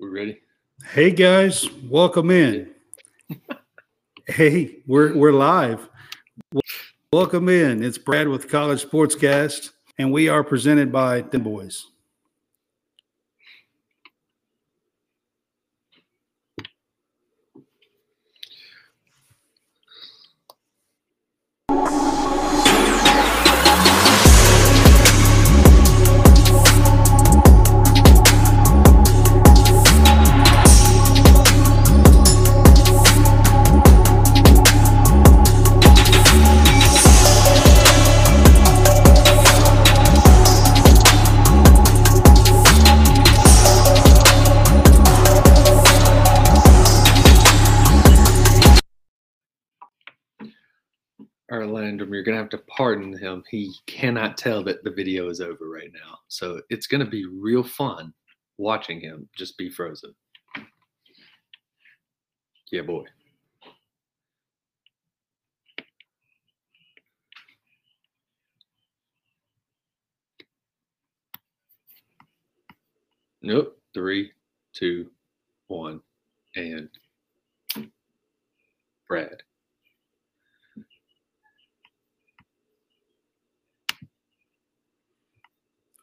We're ready. Hey guys, welcome in. Hey, we're live. Welcome in. It's Brad with College Sportscast, and we are presented by Thin Boys. Landon, you're going to have to pardon him. He cannot tell that the video is over right now. So it's going to be real fun watching him just be frozen. Yeah, boy. Nope. 3, 2, 1, and Brad.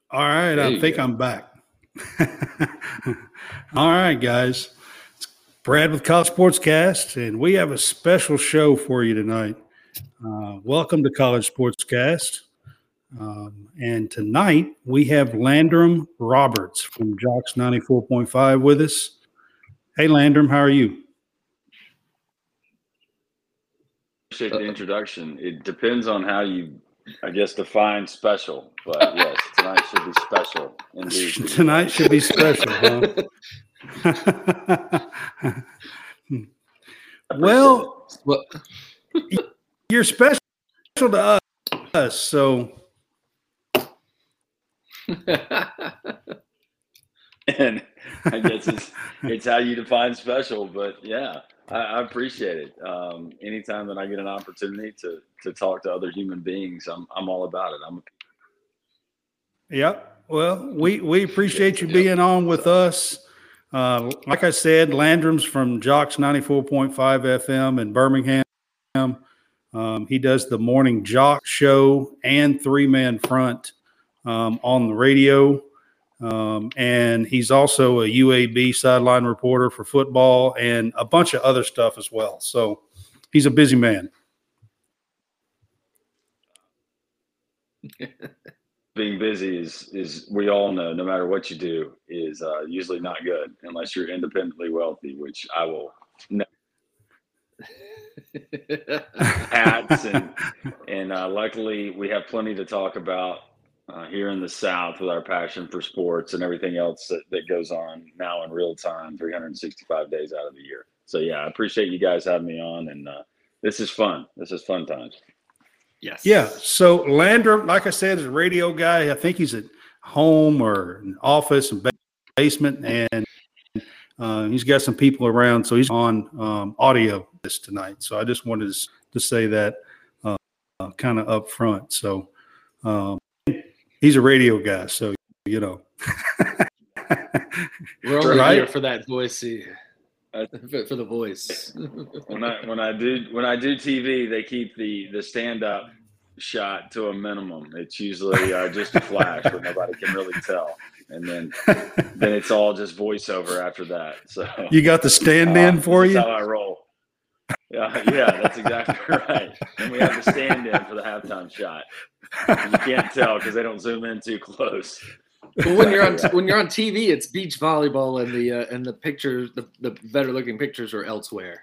All right, there I think go. I'm back. All right, guys. It's Brad with College Sportscast, and we have a special show for you tonight. Welcome to College Sportscast. And tonight we have Landon Roberts from JOX 94.5 with us. Hey, Landon, how are you? Appreciate the introduction. It depends on how you, I guess, define special, but yes, tonight should be special. Indeed. Tonight should be special, huh? Well, you're special to us, so. And I guess it's how you define special, but yeah. I appreciate it. Anytime that I get an opportunity to talk to other human beings, I'm all about it. Yep. Well, we appreciate you being on with us. Like I said, Landon's from JOX 94.5 FM in Birmingham. He does the morning JOX show and three-man front on the radio. And he's also a UAB sideline reporter for football and a bunch of other stuff as well. So he's a busy man. Being busy is we all know, no matter what you do, is usually not good unless you're independently wealthy, which I will know. Hats and luckily we have plenty to talk about. Here in the South with our passion for sports and everything else that goes on now in real time, 365 days out of the year. So, yeah, I appreciate you guys having me on, and this is fun. This is fun times. Yes. Yeah, so Landon, like I said, is a radio guy. I think he's at home or an office and basement, and he's got some people around, so he's on audio this tonight. So I just wanted to say that kind of up front. So he's a radio guy, so, you know. We're only here for that voice, for the voice. When I do TV, they keep the stand-up shot to a minimum. It's usually just a flash where nobody can really tell. And then it's all just voiceover after that. So you got the stand-in for you? That's how I roll. Yeah, that's exactly right. And we have the stand-in for the halftime shot. You can't tell because they don't zoom in too close. But when you're on TV, it's beach volleyball and the pictures, the better looking pictures are elsewhere.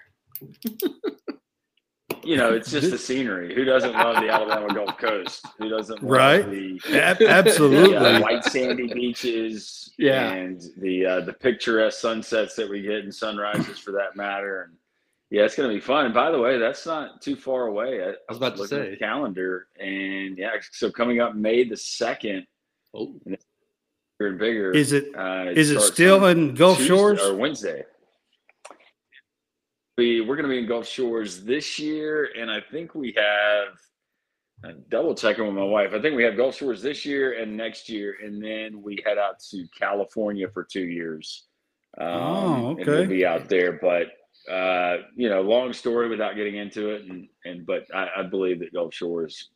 You know, it's just the scenery. Who doesn't love the Alabama Gulf Coast? Who doesn't love the white sandy beaches and the picturesque sunsets that we get and sunrises for that matter? And yeah, it's going to be fun. By the way, that's not too far away. I was about to say the calendar, and yeah, so coming up May 2nd. Oh, bigger and bigger. Is it? Is it still in Gulf Shores or Wednesday? We're going to be in Gulf Shores this year, and I think we have. I'm double checking with my wife. I think we have Gulf Shores this year and next year, and then we head out to California for 2 years. And we'll be out there, but you know, long story without getting into it, but I believe that Gulf Shores,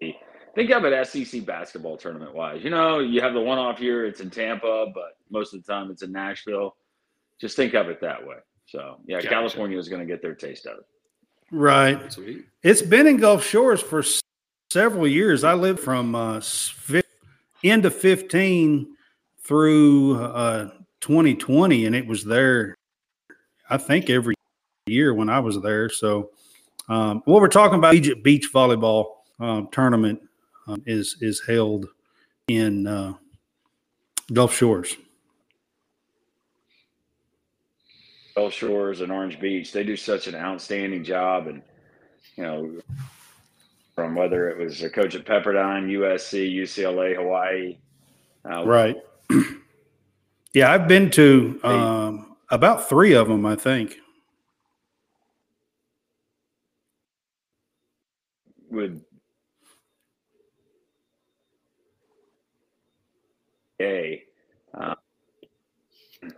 think of it SEC basketball tournament wise. You know, you have the one off year, it's in Tampa, but most of the time it's in Nashville. Just think of it that way. So yeah, gotcha. California is going to get their taste of it. Right. Sweet. It's been in Gulf Shores for several years. I lived from end of 15 through 2020, and it was there, I think, every year when I was there. So what we're talking about, Egypt beach volleyball tournament is held in Gulf Shores. Gulf Shores and Orange Beach, they do such an outstanding job. And, you know, from whether it was a coach at Pepperdine, USC, UCLA, Hawaii. Right. Yeah, I've been to about three of them, I think.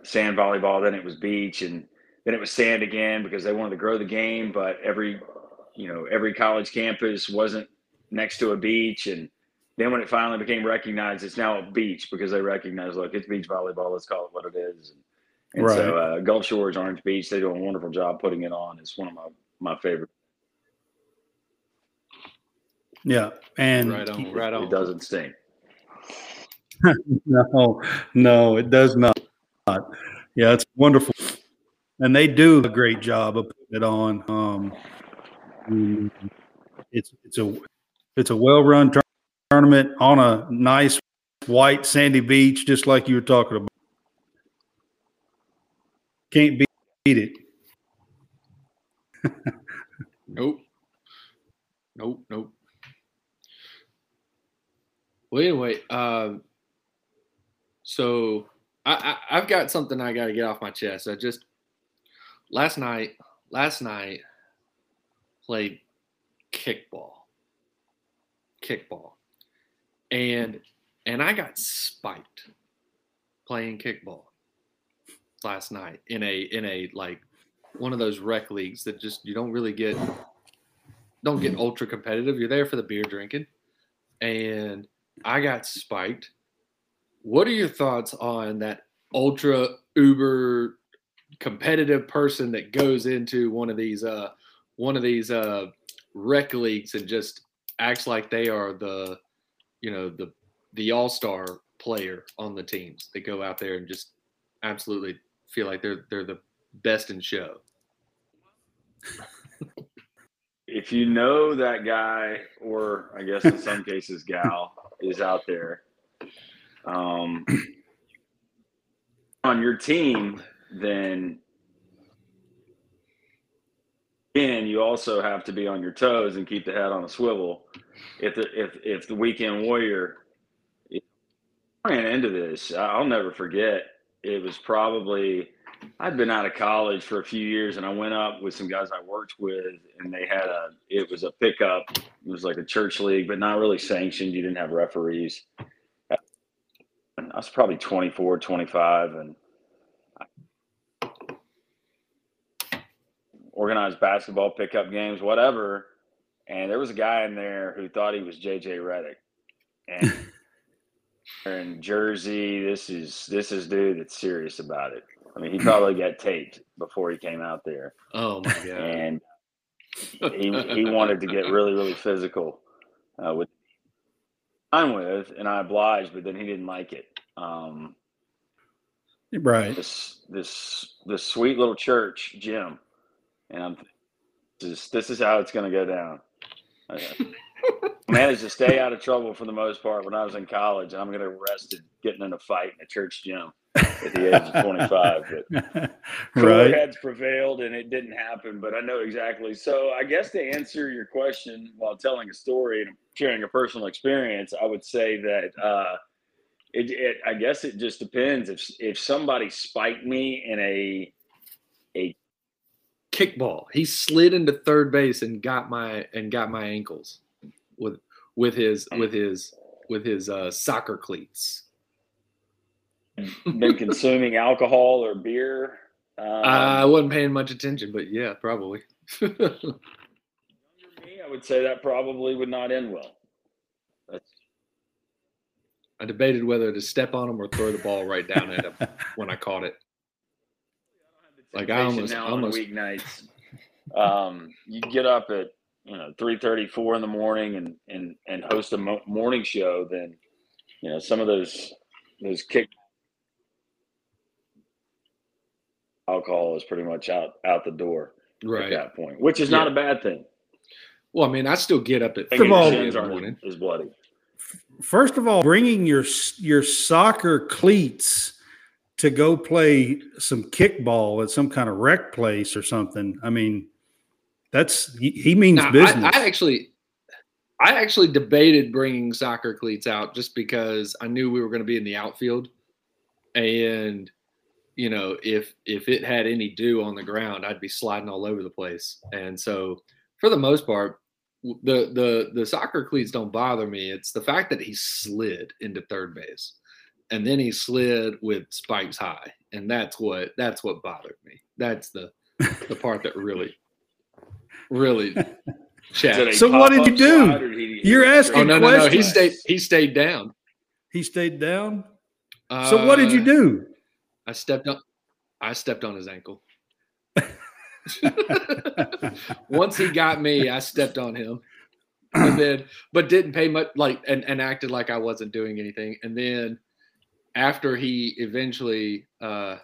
Sand volleyball, then it was beach, and then it was sand again because they wanted to grow the game, but every college campus wasn't next to a beach. And then when it finally became recognized, it's now a beach because they recognize, look, it's beach volleyball, let's call it what it is. And right. So Gulf Shores, Orange Beach, they do a wonderful job putting it on. It's one of my favorite. Yeah, and right on. It doesn't stink. No, it does not. Yeah, it's wonderful, and they do a great job of putting it on. It's a well-run tournament on a nice white sandy beach, just like you were talking about. Can't beat it. Nope. Well, anyway, so. I've got something I got to get off my chest. I just last night played kickball, and I got spiked playing kickball last night in a like one of those rec leagues that just you don't really get ultra competitive. You're there for the beer drinking, and I got spiked. What are your thoughts on that ultra uber competitive person that goes into one of these rec leagues and just acts like they are the all-star player on the teams? They go out there and just absolutely feel like they're the best in show. If you know that guy, or I guess in some cases gal, is out there on your team, then you also have to be on your toes and keep the head on a swivel. If the weekend warrior ran into this, I'll never forget. It was probably I'd been out of college for a few years, and I went up with some guys I worked with, and they had it was a pickup. It was like a church league, but not really sanctioned. You didn't have referees. I was probably 24, 25, and organized basketball pickup games, whatever. And there was a guy in there who thought he was JJ Redick, and in Jersey, this is dude that's serious about it. I mean, he probably got taped before he came out there. Oh my God! And he wanted to get really, really physical with. I'm with, and I obliged, but then he didn't like it. Right. This sweet little church gym, and I'm this is how it's going to go down. I managed to stay out of trouble for the most part when I was in college, and I'm going to get arrested getting in a fight in a church gym at the age of 25. But cooler heads prevailed, and it didn't happen. But I know exactly. So I guess to answer your question while telling a story and sharing a personal experience, I would say that I guess it just depends. If somebody spiked me in a kickball, he slid into third base and got my ankles with his soccer cleats. been consuming alcohol or beer? I wasn't paying much attention, but yeah, probably. Younger me, I would say that probably would not end well. I debated whether to step on him or throw the ball right down at him when I caught it. Like I almost weeknights. You get up at 3:30, 4 in the morning and host a morning show. Then some of those kick alcohol is pretty much out the door right at that point, which is not a bad thing. Well, I mean, I still get up at 3 in the morning. It's bloody. First of all, bringing your soccer cleats to go play some kickball at some kind of rec place or something. I mean, that's he means now, business. I actually debated bringing soccer cleats out just because I knew we were going to be in the outfield, and if it had any dew on the ground, I'd be sliding all over the place. And so, for the most part, the soccer cleats don't bother me. It's the fact that he slid into third base, and then he slid with spikes high, and that's what bothered me. That's the part that really chatted. So what did you do? You're asking questions. No. He stayed down. He stayed down. So what did you do? I stepped on his ankle. Once he got me, I stepped on him, but didn't pay much. And acted like I wasn't doing anything. And then after he eventually, the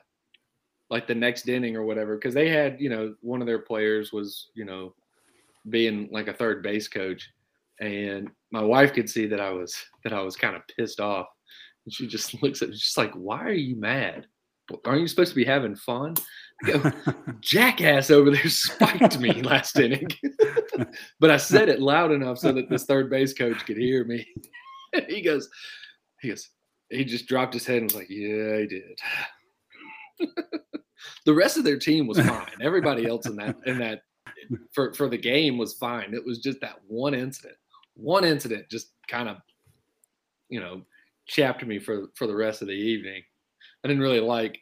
next inning or whatever, because they had one of their players was being like a third base coach, and my wife could see that I was kind of pissed off, and she just looks at me, she's like, "Why are you mad? Aren't you supposed to be having fun?" I go, "Jackass over there spiked me last inning." But I said it loud enough so that this third base coach could hear me. He goes, he just dropped his head and was like, "Yeah, he did." The rest of their team was fine. Everybody else in that for the game was fine. It was just that one incident. One incident just kind of, chapped me for the rest of the evening. I didn't really like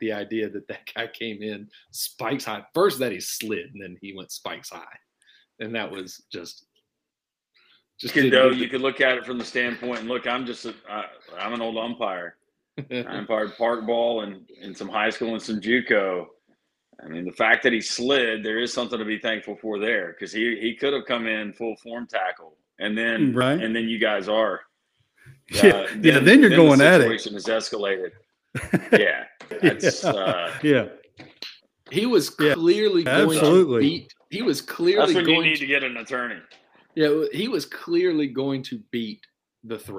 the idea that guy came in spikes high. First that he slid, and then he went spikes high, and that was just. You could look at it from the standpoint and look. I'm just I'm an old umpire. I umpired park ball and some high school and some JUCO. I mean, the fact that he slid, there is something to be thankful for there, because he could have come in full form tackle, and then and then you guys are. Then you're going at it. The situation has escalated. Yeah. He was clearly going to beat. He was clearly that's when going you need to get an attorney. Yeah, he was clearly going to beat the throw.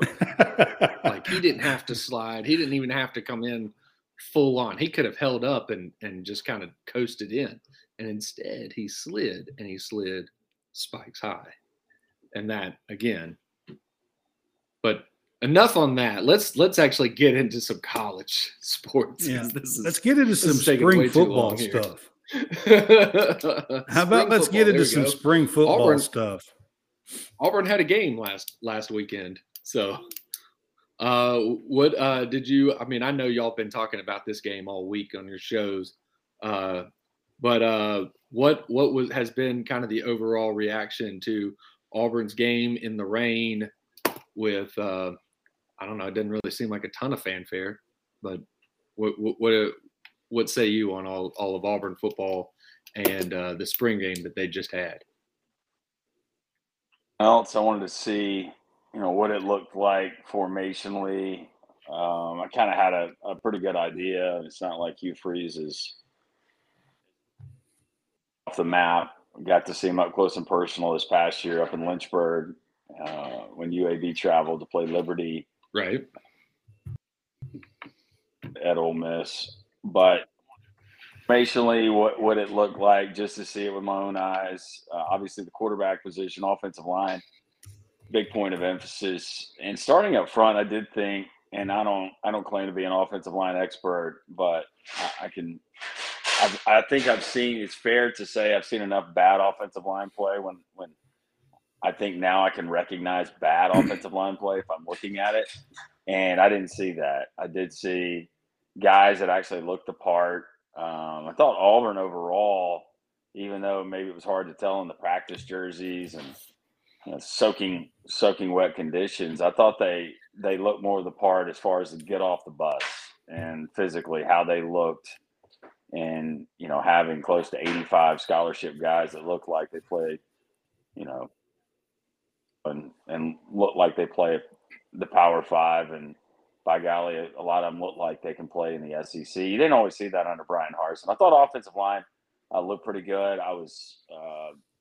Like, he didn't have to slide. He didn't even have to come in full on. He could have held up and just kind of coasted in. And instead, he slid spikes high. And that, again. But enough on that. Let's actually get into some college sports. Yeah. Let's get into some spring football stuff. How about let's get into some spring football stuff? Auburn had a game last weekend. So, what did you? I mean, I know y'all been talking about this game all week on your shows, but what has been kind of the overall reaction to Auburn's game in the rain? With I don't know, it didn't really seem like a ton of fanfare, but what say you on all of Auburn football and the spring game that they just had? Else, I wanted to see what it looked like formationally. I kind of had a pretty good idea. It's not like Hugh Freeze is off the map. We got to see him up close and personal this past year up in Lynchburg. When UAB traveled to play Liberty, right, at Ole Miss, but basically what it looked like just to see it with my own eyes. Obviously, the quarterback position, offensive line, big point of emphasis, and starting up front. I did think, and I don't claim to be an offensive line expert, but it's fair to say I've seen enough bad offensive line play when. I think now I can recognize bad offensive line play if I'm looking at it. And I didn't see that. I did see guys that actually looked the part. I thought Auburn overall, even though maybe it was hard to tell in the practice jerseys and soaking wet conditions, I thought they looked more of the part as far as the get off the bus and physically how they looked. And, you know, having close to 85 scholarship guys that look like they play, you know, and look like they play at the Power Five, and by golly, a lot of them look like they can play in the SEC. You didn't always see that under Brian Harsin. I thought offensive line looked pretty good. I was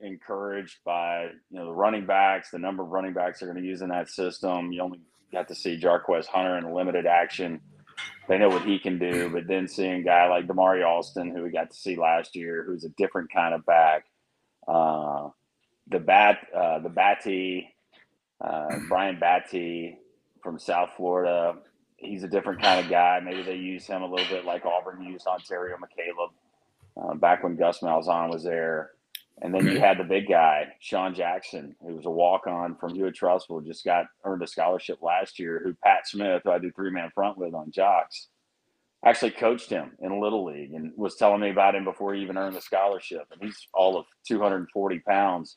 encouraged by, you know, the running backs, the number of running backs they're going to use in that system. You only got to see Jarquez Hunter in limited action. They know what he can do, but then seeing a guy like Damari Alston, who we got to see last year, who's a different kind of back, Brian Batty from South Florida, he's a different kind of guy. Maybe they use him a little bit like Auburn used Ontario McCaleb back when Gus Malzahn was there. And then you had the big guy, Sean Jackson, who was a walk-on from Hewitt-Trussville, just earned a scholarship last year, who Pat Smith, who I do three-man front with on JOX, actually coached him in Little League and was telling me about him before he even earned the scholarship. And he's all of 240 pounds.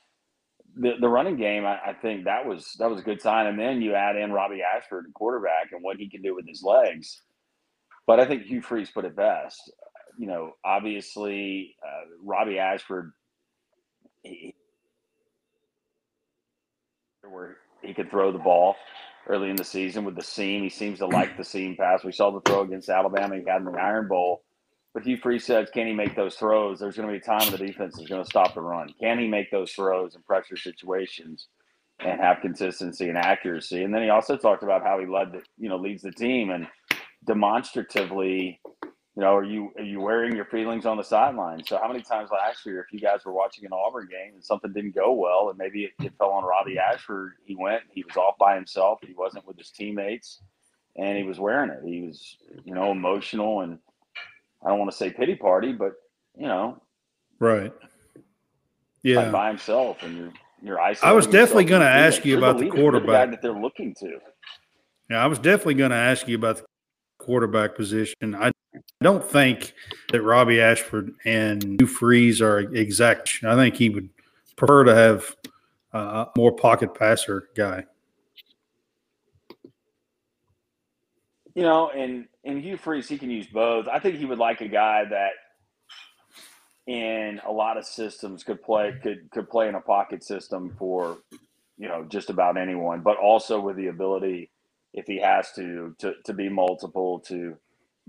The running game, I think that was a good sign. And then you add in Robbie Ashford, quarterback, and what he can do with his legs. But I think Hugh Freeze put it best. You know, obviously, Robbie Ashford, where he could throw the ball early in the season with the seam. He seems to like the seam pass. We saw the throw against Alabama. He had in the Iron Bowl. But Hugh Freeze says, can he make those throws? There's going to be a time the defense is going to stop the run. Can he make those throws in pressure situations and have consistency and accuracy? And then he also talked about how he leads the team and demonstratively – you know, are you wearing your feelings on the sideline? So how many times last year, if you guys were watching an Auburn game and something didn't go well and maybe it fell on Robbie Ashford, he was off by himself, he wasn't with his teammates, and he was wearing it. He was, you know, emotional, and I don't want to say pity party, but, you know. Right. Yeah. By himself, and you're isolating. I was definitely going to ask you about the quarterback. You're the guy that they're looking to. Yeah, I was definitely going to ask you about the quarterback position. I don't think that Robbie Ashford and Hugh Freeze are exact. I think he would prefer to have a more pocket passer guy. You know, and Hugh Freeze, he can use both. I think he would like a guy that in a lot of systems could play in a pocket system for, you know, just about anyone, but also with the ability, if he has to be multiple, to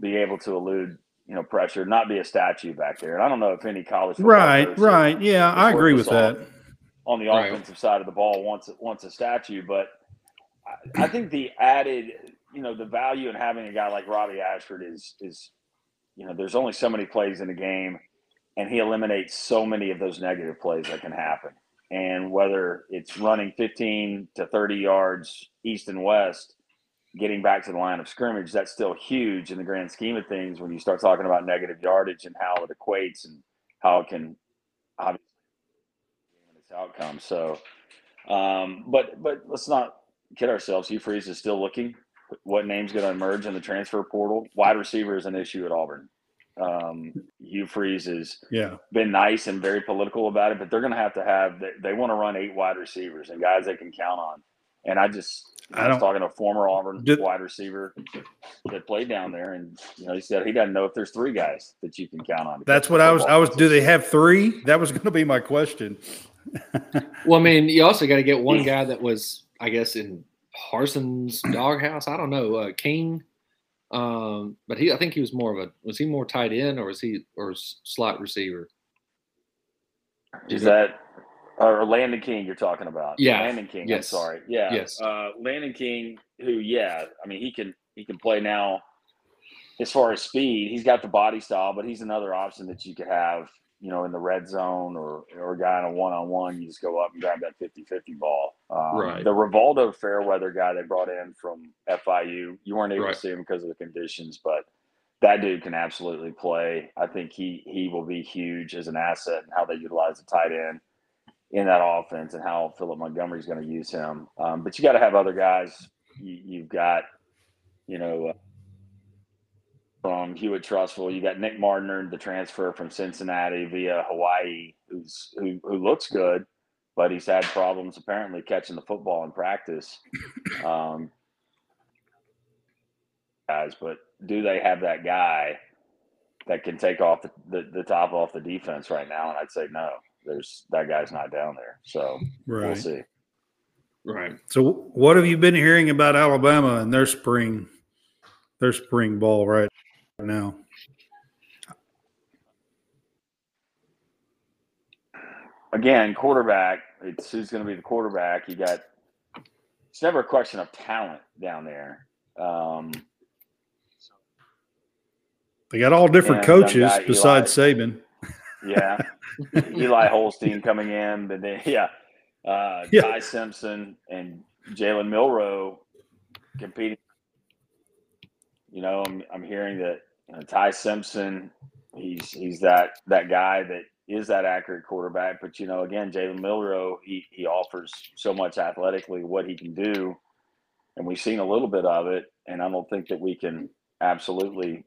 be able to elude, you know, pressure, not be a statue back there. And I don't know if any college football right. Yeah, I agree with that. On the offensive side of the ball, wants a statue, but I think the added, you know, the value in having a guy like Robbie Ashford is, you know, there's only so many plays in a game, and he eliminates so many of those negative plays that can happen. And whether it's running 15 to 30 yards east and west, getting back to the line of scrimmage, that's still huge in the grand scheme of things when you start talking about negative yardage and how it equates and how it can obviously its outcome. So, but let's not kid ourselves. Hugh Freeze is still looking. What name's going to emerge in the transfer portal? Wide receiver is an issue at Auburn. Hugh Freeze has been nice and very political about it, but they're going to have – they want to run 8 wide receivers and guys they can count on. And I was talking to a former Auburn wide receiver that played down there, and, you know, he said he doesn't know if there's 3 guys that you can count on. That's what I was. Do they have 3? That was going to be my question. Well, I mean, you also got to get one guy that was, I guess, in Harsin's doghouse. I don't know, King, but I think he was more of was he more tight end or slot receiver? Is that? Or Landon King, you're talking about. Yeah. Landon King, yes. I'm sorry. Yeah. Yes. Landon King, who, I mean, he can play now as far as speed. He's got the body style, but he's another option that you could have, you know, in the red zone or a guy in a one-on-one. You just go up and grab that 50-50 ball. The Rivaldo Fairweather guy they brought in from FIU, you weren't able to see him because of the conditions, but that dude can absolutely play. I think he will be huge as an asset in how they utilize the tight end in that offense and how Philip Montgomery's going to use him. But you got to have other guys. You've got you know, from Hewitt-Trussville. You got Nick Martiner, the transfer from Cincinnati via Hawaii, who looks good, but he's had problems apparently catching the football in practice. Guys, but do they have that guy that can take off the top off the defense right now? And I'd say no. That guy's not down there. So we'll see. Right. So what have you been hearing about Alabama and their spring ball right now? Again, quarterback, it's who's going to be the quarterback. It's never a question of talent down there. They got all different coaches besides Saban. Yeah. Eli Holstein coming in, but then, Ty Simpson and Jalen Milrow competing. You know, I'm hearing that Ty Simpson, he's that guy that is that accurate quarterback. But, you know, again, Jalen Milrow, he offers so much athletically what he can do, and we've seen a little bit of it, and I don't think that we can absolutely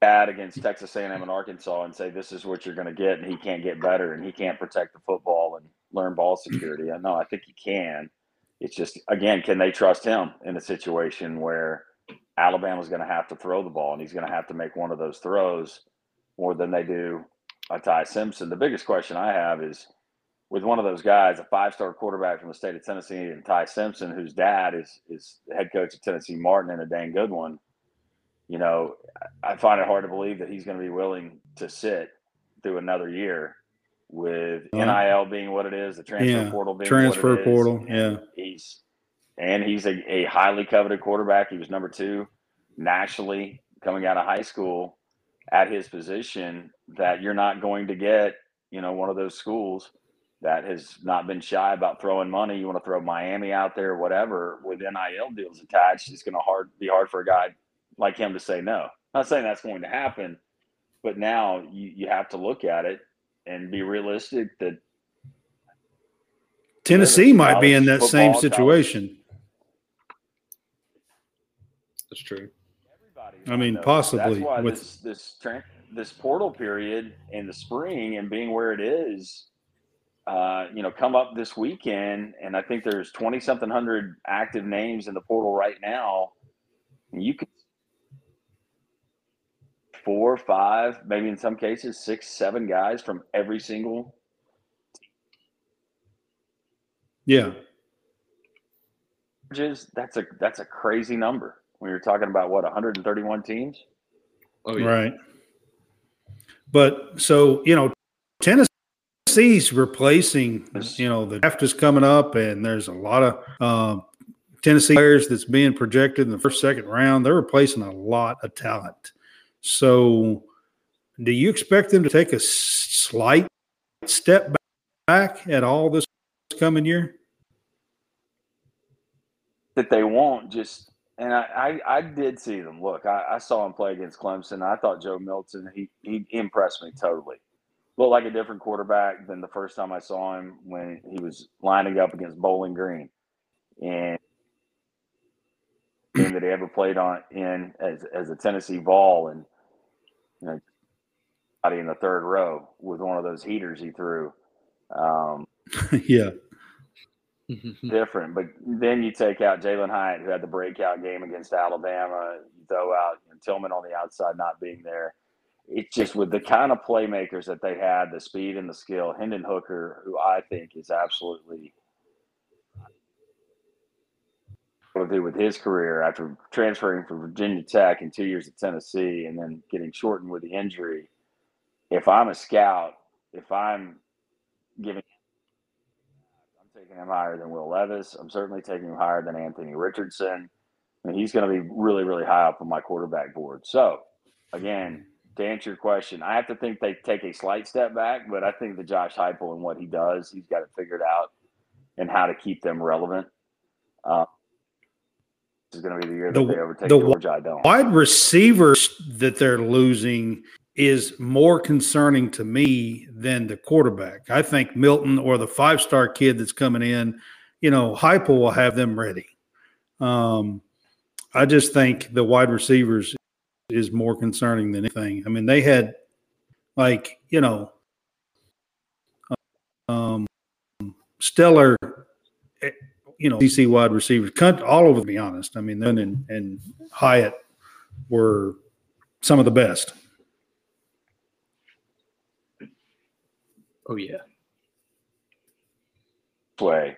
bad against Texas A&M and Arkansas and say this is what you're going to get, and he can't get better, and he can't protect the football and learn ball security. No, I think he can. It's just, again, can they trust him in a situation where Alabama's going to have to throw the ball and he's going to have to make one of those throws more than they do a Ty Simpson? The biggest question I have is with one of those guys, a five-star quarterback from the state of Tennessee, and Ty Simpson, whose dad is the head coach of Tennessee Martin and a dang good one. You know, I find it hard to believe that he's going to be willing to sit through another year with NIL being what it is, the transfer portal being what it is. He's a highly coveted quarterback. He was number 2 nationally coming out of high school at his position that you're not going to get, you know, one of those schools that has not been shy about throwing money. You want to throw Miami out there, whatever, with NIL deals attached, it's going to be hard for a guy like him to say no. I'm not saying that's going to happen, but now you have to look at it and be realistic that Tennessee might be in that same situation. College. That's true. Possibly. That's why this portal period in the spring and being where it is, come up this weekend, and I think there's 20-something hundred active names in the portal right now. And you could 4, 5, maybe in some cases 6, 7 guys from every single team. That's a crazy number when you're talking about 131 teams. Right. But so, you know, Tennessee's replacing, the draft is coming up, and there's a lot of Tennessee players that's being projected in the first, second round. They're replacing a lot of talent. So do you expect them to take a slight step back at all this coming year? That they won't just – and I did see them. Look, I saw him play against Clemson. I thought Joe Milton, he impressed me totally. Looked like a different quarterback than the first time I saw him when he was lining up against Bowling Green. And game that he ever played as a Tennessee Vol, and in the third row with one of those heaters he threw. Different. But then you take out Jalen Hyatt, who had the breakout game against Alabama. You throw out Tillman on the outside not being there. It's just with the kind of playmakers that they had, the speed and the skill. Hendon Hooker, who I think is absolutely to do with his career after transferring from Virginia Tech and 2 years at Tennessee and then getting shortened with the injury. If I'm a scout, if I'm taking him higher than Will Levis. I'm certainly taking him higher than Anthony Richardson. And he's going to be really, really high up on my quarterback board. So, again, to answer your question, I have to think they take a slight step back, but I think that Josh Heupel and what he does, he's got it figured out and how to keep them relevant. Is going to be the year that they overtake Georgia. I don't. Wide receivers that they're losing is more concerning to me than the quarterback. I think Milton or the five-star kid that's coming in you know, Heupel will have them ready. I just think the wide receivers is more concerning than anything. I mean, they had, like, you know, stellar, you know, DC wide receivers, all over, to be honest. I mean, Dunn and Hyatt were some of the best. Oh, yeah. Way.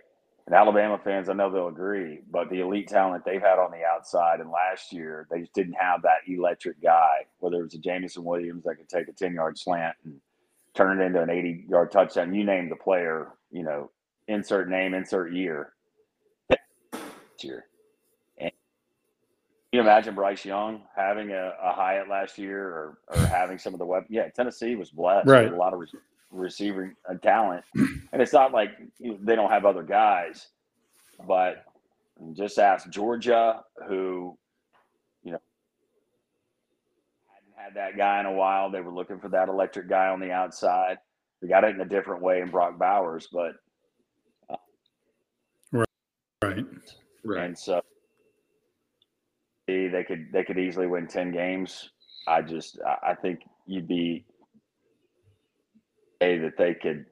And Alabama fans, I know they'll agree, but the elite talent they've had on the outside, and last year they just didn't have that electric guy, whether it was a Jamison Williams that could take a 10-yard slant and turn it into an 80-yard touchdown. You name the player, you know, insert name, insert year. And can you imagine Bryce Young having a Hyatt last year, or having some of the weapons? Yeah, Tennessee was blessed with a lot of receiving talent, and it's not like they don't have other guys, but just ask Georgia, who, you know, hadn't had that guy in a while. They were looking for that electric guy on the outside. They got it in a different way in Brock Bowers, but right. And so they could easily win 10 games. I think you'd be that they could,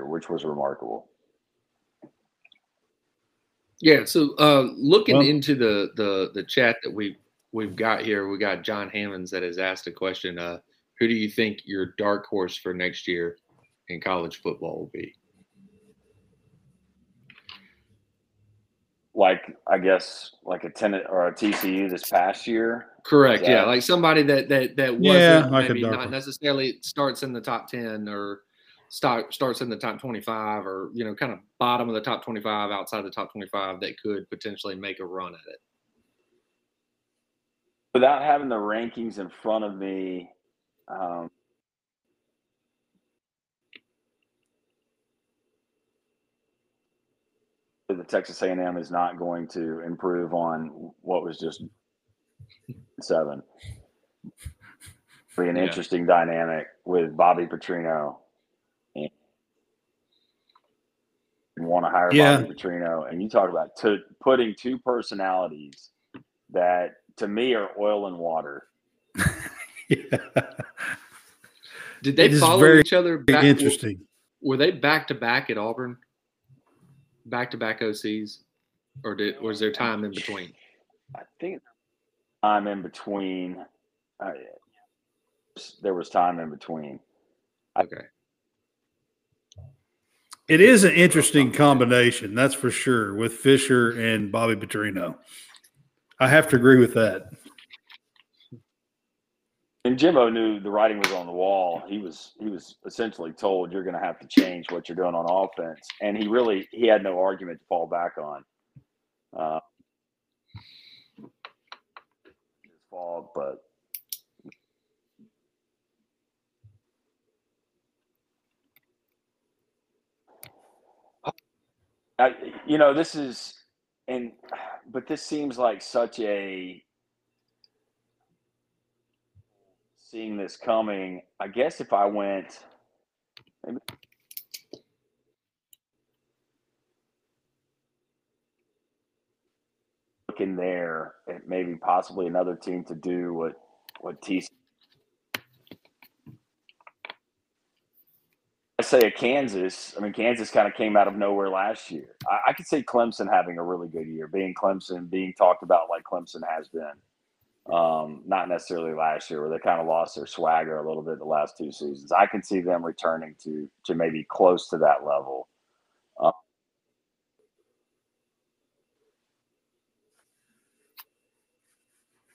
which was remarkable. Yeah. So looking into the chat that we've got here, we got John Hammonds that has asked a question. Who do you think your dark horse for next year in college football will be? I guess a Tennessee or a TCU this past year. Correct. Yeah. Like somebody that wasn't maybe not necessarily starts in the top 10 or starts in the top 25, or, you know, kind of bottom of the top 25, outside the top 25, that could potentially make a run at it. Without having the rankings in front of me, the Texas A&M is not going to improve on what was just 7. Be an interesting dynamic with Bobby Petrino, and want to hire Bobby Petrino. And you talk about putting two personalities that to me are oil and water. Did they follow each other back? Interesting. Were they back to back at Auburn? Back to back OCs, or was there time in between? I think time in between. There was time in between. Okay. It is an interesting combination, that's for sure, with Fisher and Bobby Petrino. I have to agree with that. And Jimbo knew the writing was on the wall. He was essentially told, you're going to have to change what you're doing on offense, and he had no argument to fall back on. His fault, but you know, this seems like such a. Seeing this coming, I guess if I went maybe looking there at maybe possibly another team to do what TC, I say a Kansas. I mean, Kansas kind of came out of nowhere last year. I could say Clemson having a really good year, being Clemson, being talked about like Clemson has been. Not necessarily last year, where they kind of lost their swagger a little bit the last two seasons. I can see them returning to maybe close to that level.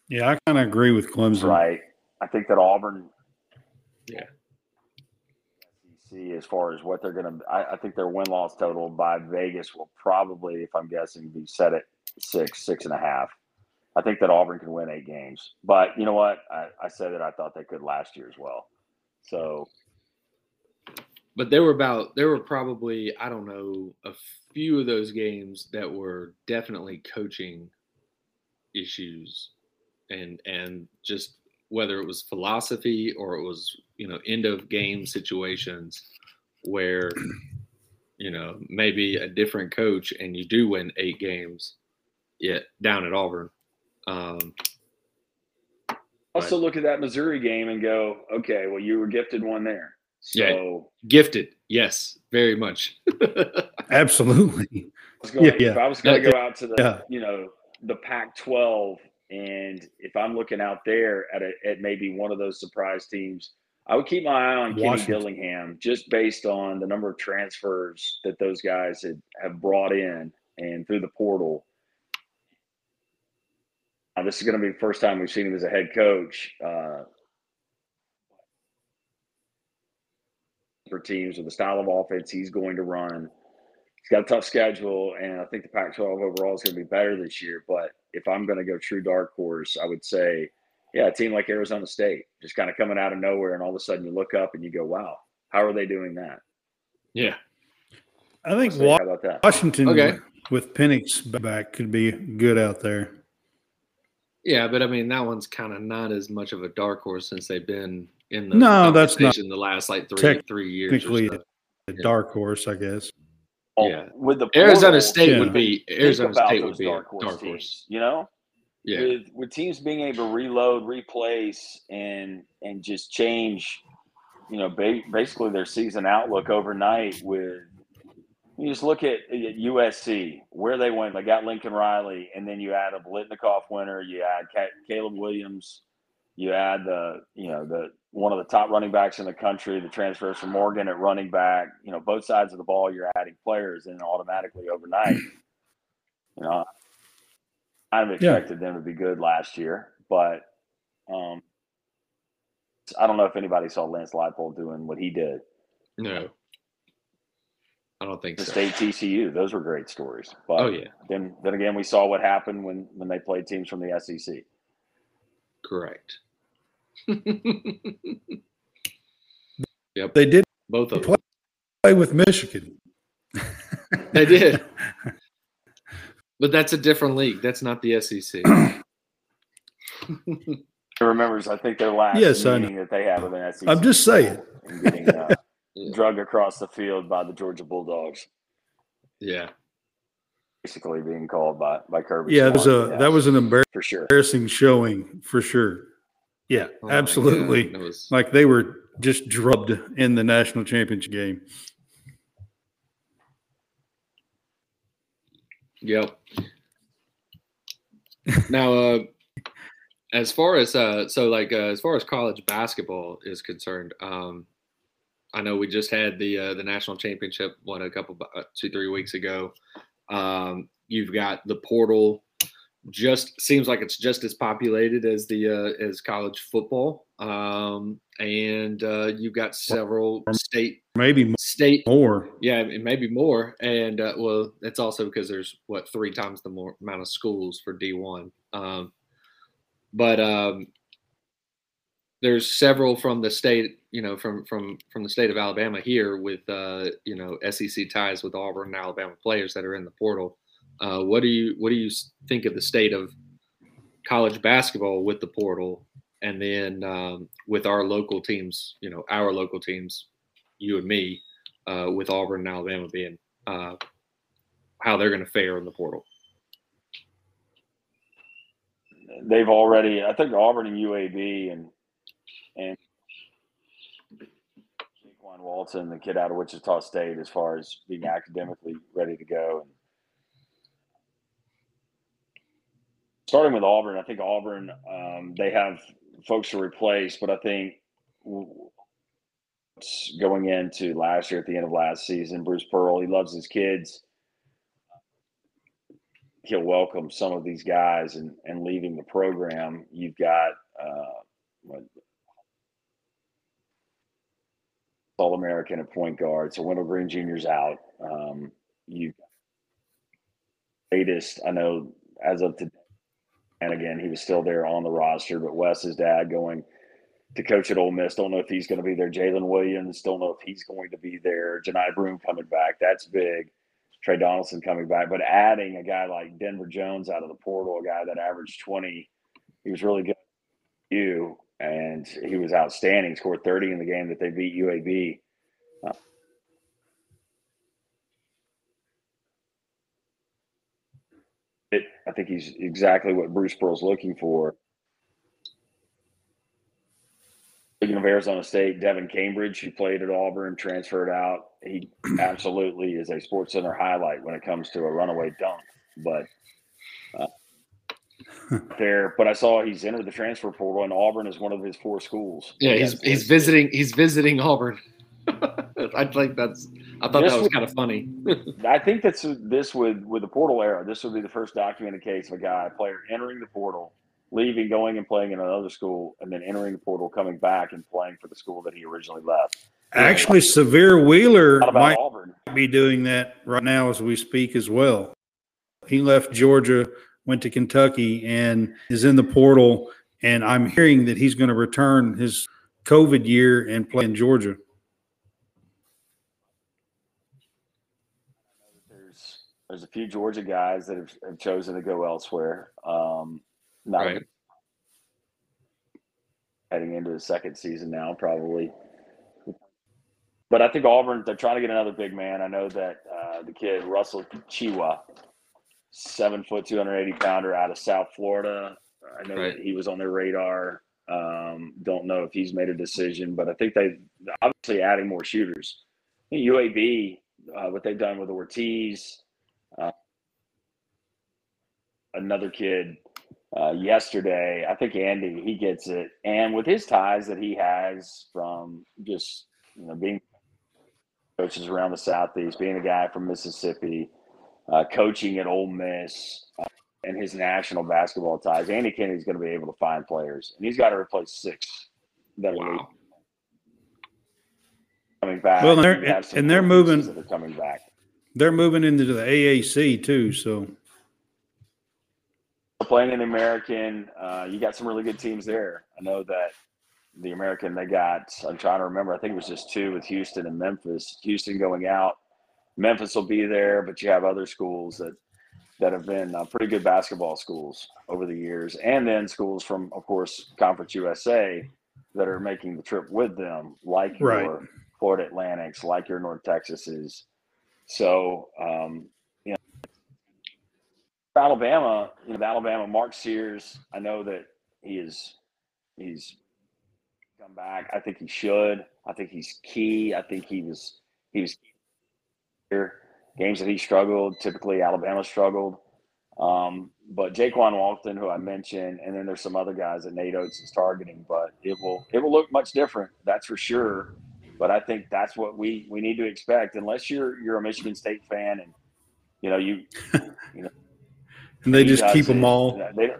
Yeah, I kind of agree with Clemson. Right. I think that Auburn, SEC, as far as what they're going to – I think their win-loss total by Vegas will probably, if I'm guessing, be set at 6.5. I think that Auburn can win 8 games. But you know what? I said that I thought they could last year as well. So, but there were probably, I don't know, a few of those games that were definitely coaching issues and just whether it was philosophy or it was, you know, end of game situations where you know, maybe a different coach and you do win 8 games yet down at Auburn. Also look at that Missouri game and go, okay, well, you were gifted one there. So yeah, gifted. Yes, very much. Absolutely. If I was going to go out to the, you know, the Pac-12, and if I'm looking out there at maybe one of those surprise teams, I would keep my eye on Kenny Dillingham just based on the number of transfers that those guys have brought in and through the portal. Now, this is going to be the first time we've seen him as a head coach. For teams with the style of offense he's going to run. He's got a tough schedule, and I think the Pac-12 overall is going to be better this year. But if I'm going to go true dark horse, I would say, yeah, a team like Arizona State, just kind of coming out of nowhere, and all of a sudden you look up and you go, wow, how are they doing that? Yeah. I think Washington with Penix back could be good out there. Yeah, but, I mean, that one's kind of not as much of a dark horse since they've been in the the last, like, three years. Technically a dark horse, I guess. Yeah, with the portal, Arizona State would be dark horse. Teams, you know, with teams being able to reload, replace, and just change, you know, basically their season outlook overnight. With you just look at USC where they went. They got Lincoln Riley, and then you add a Blitnikoff winner. You add Caleb Williams. You add the one of the top running backs in the country, the transfers from Oregon at running back, you know, both sides of the ball, you're adding players and automatically overnight, you know, I've expected them to be good last year, but I don't know if anybody saw Lance Leipold doing what he did. No, I don't think so. State TCU, those were great stories. But then again, we saw what happened when they played teams from the SEC. Correct. Yep. They did both of them play with Michigan. They did. But that's a different league. That's not the SEC. I think their last meeting that they had with an SEC. I'm just saying. Getting drug across the field by the Georgia Bulldogs. Yeah. Basically being called by Kirby. Yeah, that was an embarrassing showing for sure. Yeah, absolutely. Like they were just drubbed in the national championship game. Yep. Now, as far as college basketball is concerned, I know we just had the national championship won a couple 2-3 weeks ago. You've got the portal. Just seems like it's just as populated as as college football, and you've got several maybe more, and well, that's also because there's 3 times the more amount of schools for D1, but there's several from the state, you know, from the state of Alabama here with SEC ties with Auburn and Alabama players that are in the portal. What do you think of the state of college basketball with the portal, and then with our local teams? You know, our local teams, you and me, with Auburn and Alabama being how they're going to fare in the portal. They've already, I think, Auburn and UAB and Jaquan Walton, the kid out of Wichita State, as far as being academically ready to go. And starting with Auburn, I think Auburn, they have folks to replace, but I think going into last year, at the end of last season, Bruce Pearl, he loves his kids. He'll welcome some of these guys and leaving the program. You've got All-American at point guard, so Wendell Green Jr.'s out. You've got latest, I know, as of today, and again, he was still there on the roster, but Wes, his dad, going to coach at Ole Miss. Don't know if he's going to be there. Jalen Williams, don't know if he's going to be there. Janai Broom coming back. That's big. Trey Donaldson coming back. But adding a guy like Denver Jones out of the portal, a guy that averaged 20. He was really good at UAB, and he was outstanding. Scored 30 in the game that they beat UAB. fit. I think he's exactly what Bruce Pearl's looking for. Speaking of Arizona State, Devin Cambridge, who played at Auburn, transferred out. He absolutely is a Sports Center highlight when it comes to a runaway dunk. But I saw he's entered the transfer portal, and Auburn is one of his four schools. Yeah, he's visiting Auburn. I thought that was kind of funny. I think that's this with the portal era. This would be the first documented case of a player entering the portal, leaving, going and playing in another school, and then entering the portal, coming back and playing for the school that he originally left. Actually, Severe Wheeler might be doing that right now as we speak as well. He left Georgia, went to Kentucky, and is in the portal. And I'm hearing that he's going to return his COVID year and play in Georgia. There's a few Georgia guys that have chosen to go elsewhere. Not heading into the second season now, probably. But I think Auburn, they're trying to get another big man. I know that the kid, Russell Chiwa, 7 foot, 280-pounder out of South Florida. I know that he was on their radar. Don't know if he's made a decision, but I think they obviously adding more shooters. I think UAB, what they've done with Ortiz, another kid yesterday, I think Andy, he gets it. And with his ties that he has from just being coaches around the Southeast, being a guy from Mississippi, coaching at Ole Miss, and his national basketball ties, Andy Kennedy's going to be able to find players. And he's got to replace six that are coming back. Well, they're moving. That are coming back. They're moving into the AAC too, so playing in the American, you got some really good teams there. I know that the American, they got, I'm trying to remember, I think it was just two with Houston and Memphis. Houston going out, Memphis will be there, but you have other schools that have been pretty good basketball schools over the years, and then schools from, of course, Conference USA that are making the trip with them, like your Florida Atlantics, like your North Texases. So, Alabama, Mark Sears, I know that he's come back. I think he should. I think he's key. I think he was here. Games that he struggled, typically Alabama struggled. But Jaquan Walton, who I mentioned, and then there's some other guys that Nate Oates is targeting, but it will look much different, that's for sure. But I think that's what we need to expect, unless you're a Michigan State fan and and they just keep them all.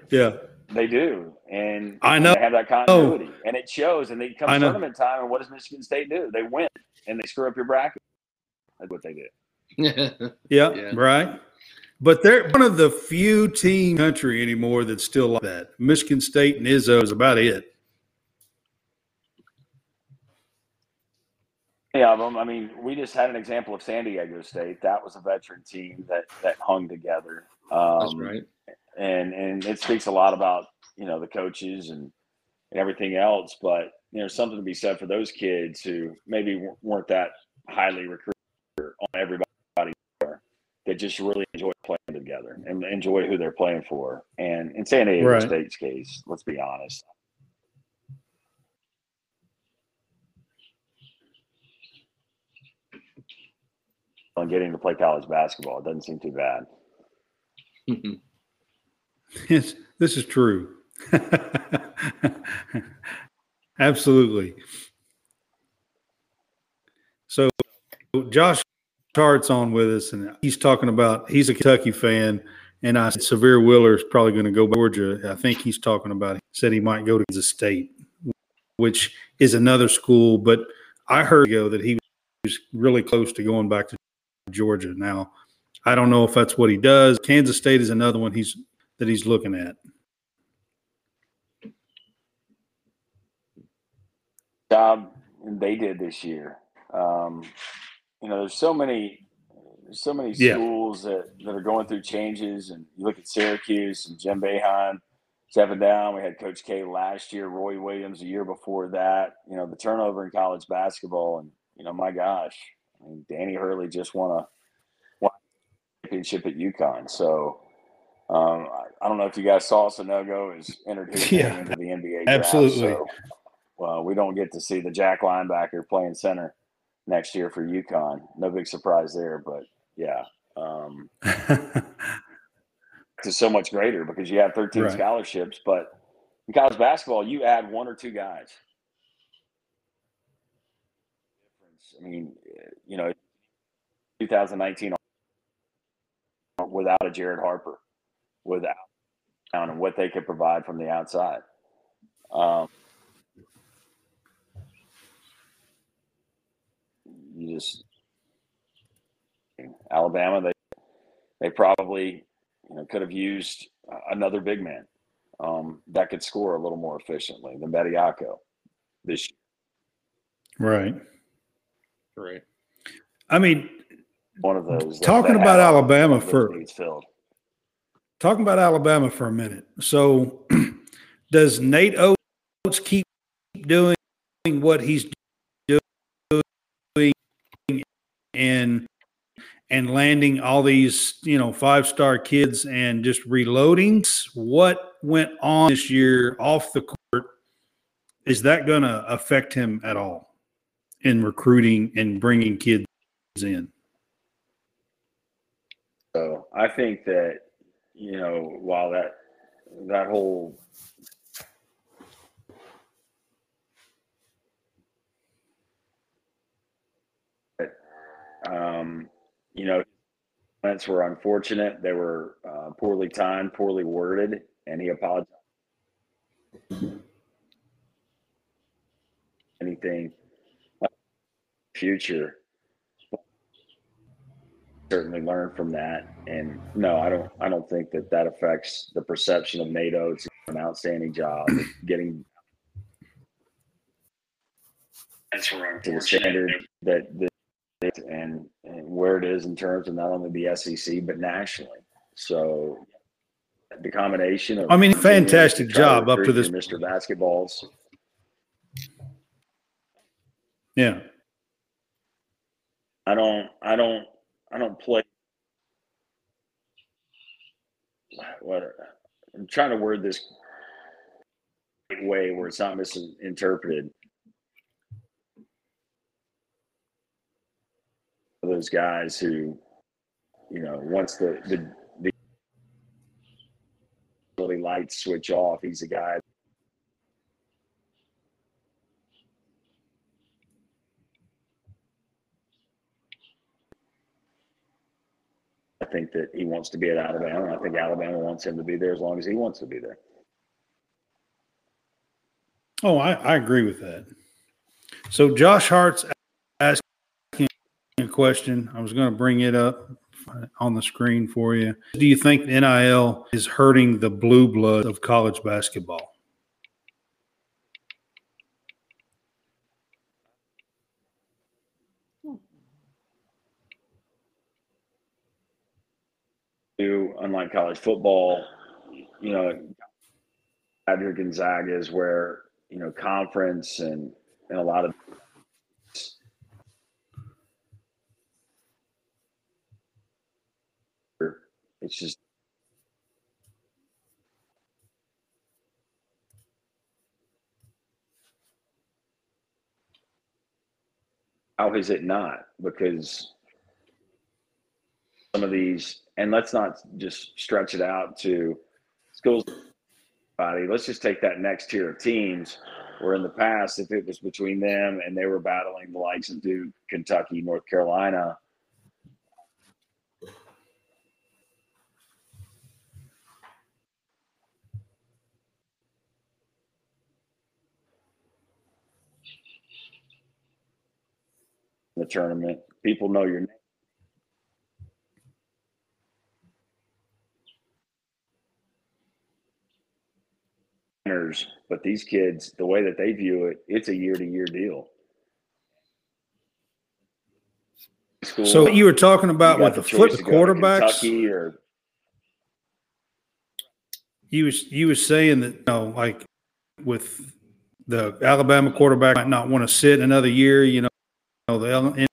They do. And I know they have that continuity. And it shows. And they come tournament time, and what does Michigan State do? They win, and they screw up your bracket. That's what they do. Right. But they're one of the few teams in the country anymore that's still like that. Michigan State and Izzo is about it. Of them. I mean, we just had an example of San Diego State. That was a veteran team that hung together. That's right. And it speaks a lot about, the coaches and everything else. But, something to be said for those kids who maybe weren't that highly recruited on everybody that just really enjoy playing together and enjoy who they're playing for. And in San Diego State's case, let's be honest. On getting to play college basketball, it doesn't seem too bad. Mm-hmm. Yes, this is true. Absolutely. So Josh Hart's on with us, and he's talking about he's a Kentucky fan, and I said Severe Wheeler is probably going to go to Georgia. I think he's talking about it. He said he might go to Kansas State, which is another school, but I heard ago that he was really close to going back to Georgia now. I don't know if that's what he does. Kansas State is another one he's looking at. Job they did this year. There's so many schools that are going through changes, and you look at Syracuse and Jim Boeheim, seven down. We had Coach K last year, Roy Williams the year before that. The turnover in college basketball, and my gosh, Danny Hurley just won a championship at UConn. So I don't know if you guys saw Sanogo is entered his name into the NBA draft. Absolutely. So we don't get to see the Jack linebacker playing center next year for UConn. No big surprise there, but yeah. It's so much greater because you have 13 scholarships, but in college basketball, you add one or two guys. I mean, you know, 2019 without a Jared Harper, without and what they could provide from the outside. You just Alabama, they probably could have used another big man that could score a little more efficiently than Bediako this year. Right. I mean, one of those talking about Alabama for a minute. So, does Nate Oates keep doing what he's doing and landing all these, five-star kids and just reloading? What went on this year off the court, is that going to affect him at all in recruiting and bringing kids in? So I think that, while that whole comments were unfortunate. They were poorly timed, poorly worded, and he apologized. Anything future, certainly learn from that. And no, I don't think that affects the perception of Nate Oates. An outstanding job getting to the standard that and where it is in terms of not only the SEC but nationally. So the combination of fantastic job up to this, Mr. Basketballs. Yeah, I don't play. What I'm trying to word this way where it's not misinterpreted. Those guys who, once the lights switch off, he's a guy. I think that he wants to be at Alabama. I think Alabama wants him to be there as long as he wants to be there. Oh, I agree with that. So Josh Hart's asking a question. I was going to bring it up on the screen for you. Do you think NIL is hurting the blue blood of college basketball? Unlike college football, Adrian Gonzaga is where, conference and a lot of it's just how is it not? Because some of these, and let's not just stretch it out to schools. Let's just take that next tier of teams where in the past, if it was between them and they were battling the likes of Duke, Kentucky, North Carolina, the tournament, people know your name. But these kids, the way that they view it, it's a year-to-year deal. School, so what you were talking about with the flip quarterbacks. You were saying that, like with the Alabama quarterback might not want to sit another year. The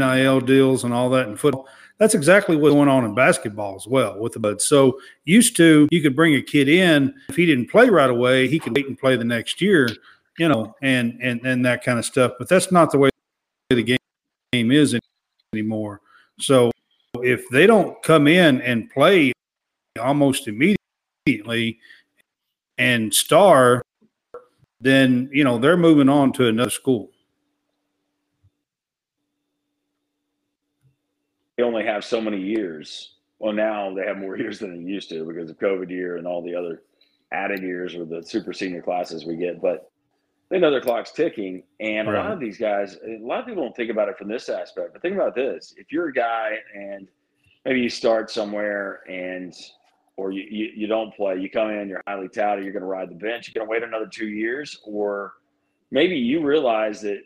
NIL deals and all that in football. That's exactly what's going on in basketball as well with the Buds. So used to, you could bring a kid in. If he didn't play right away, he could wait and play the next year, you know, and that kind of stuff. But that's not the way the game is anymore. So if they don't come in and play almost immediately and star, then, you know, they're moving on to another school. They only have so many years. Well, now they have more years than they used to because of COVID year and all the other added years with the super senior classes we get. But they know their clock's ticking. And a lot of these guys, a lot of people don't think about it from this aspect. But think about this. If you're a guy and maybe you start somewhere and or you don't play, you come in, you're highly touted, you're going to ride the bench, you're going to wait another 2 years. Or maybe you realize that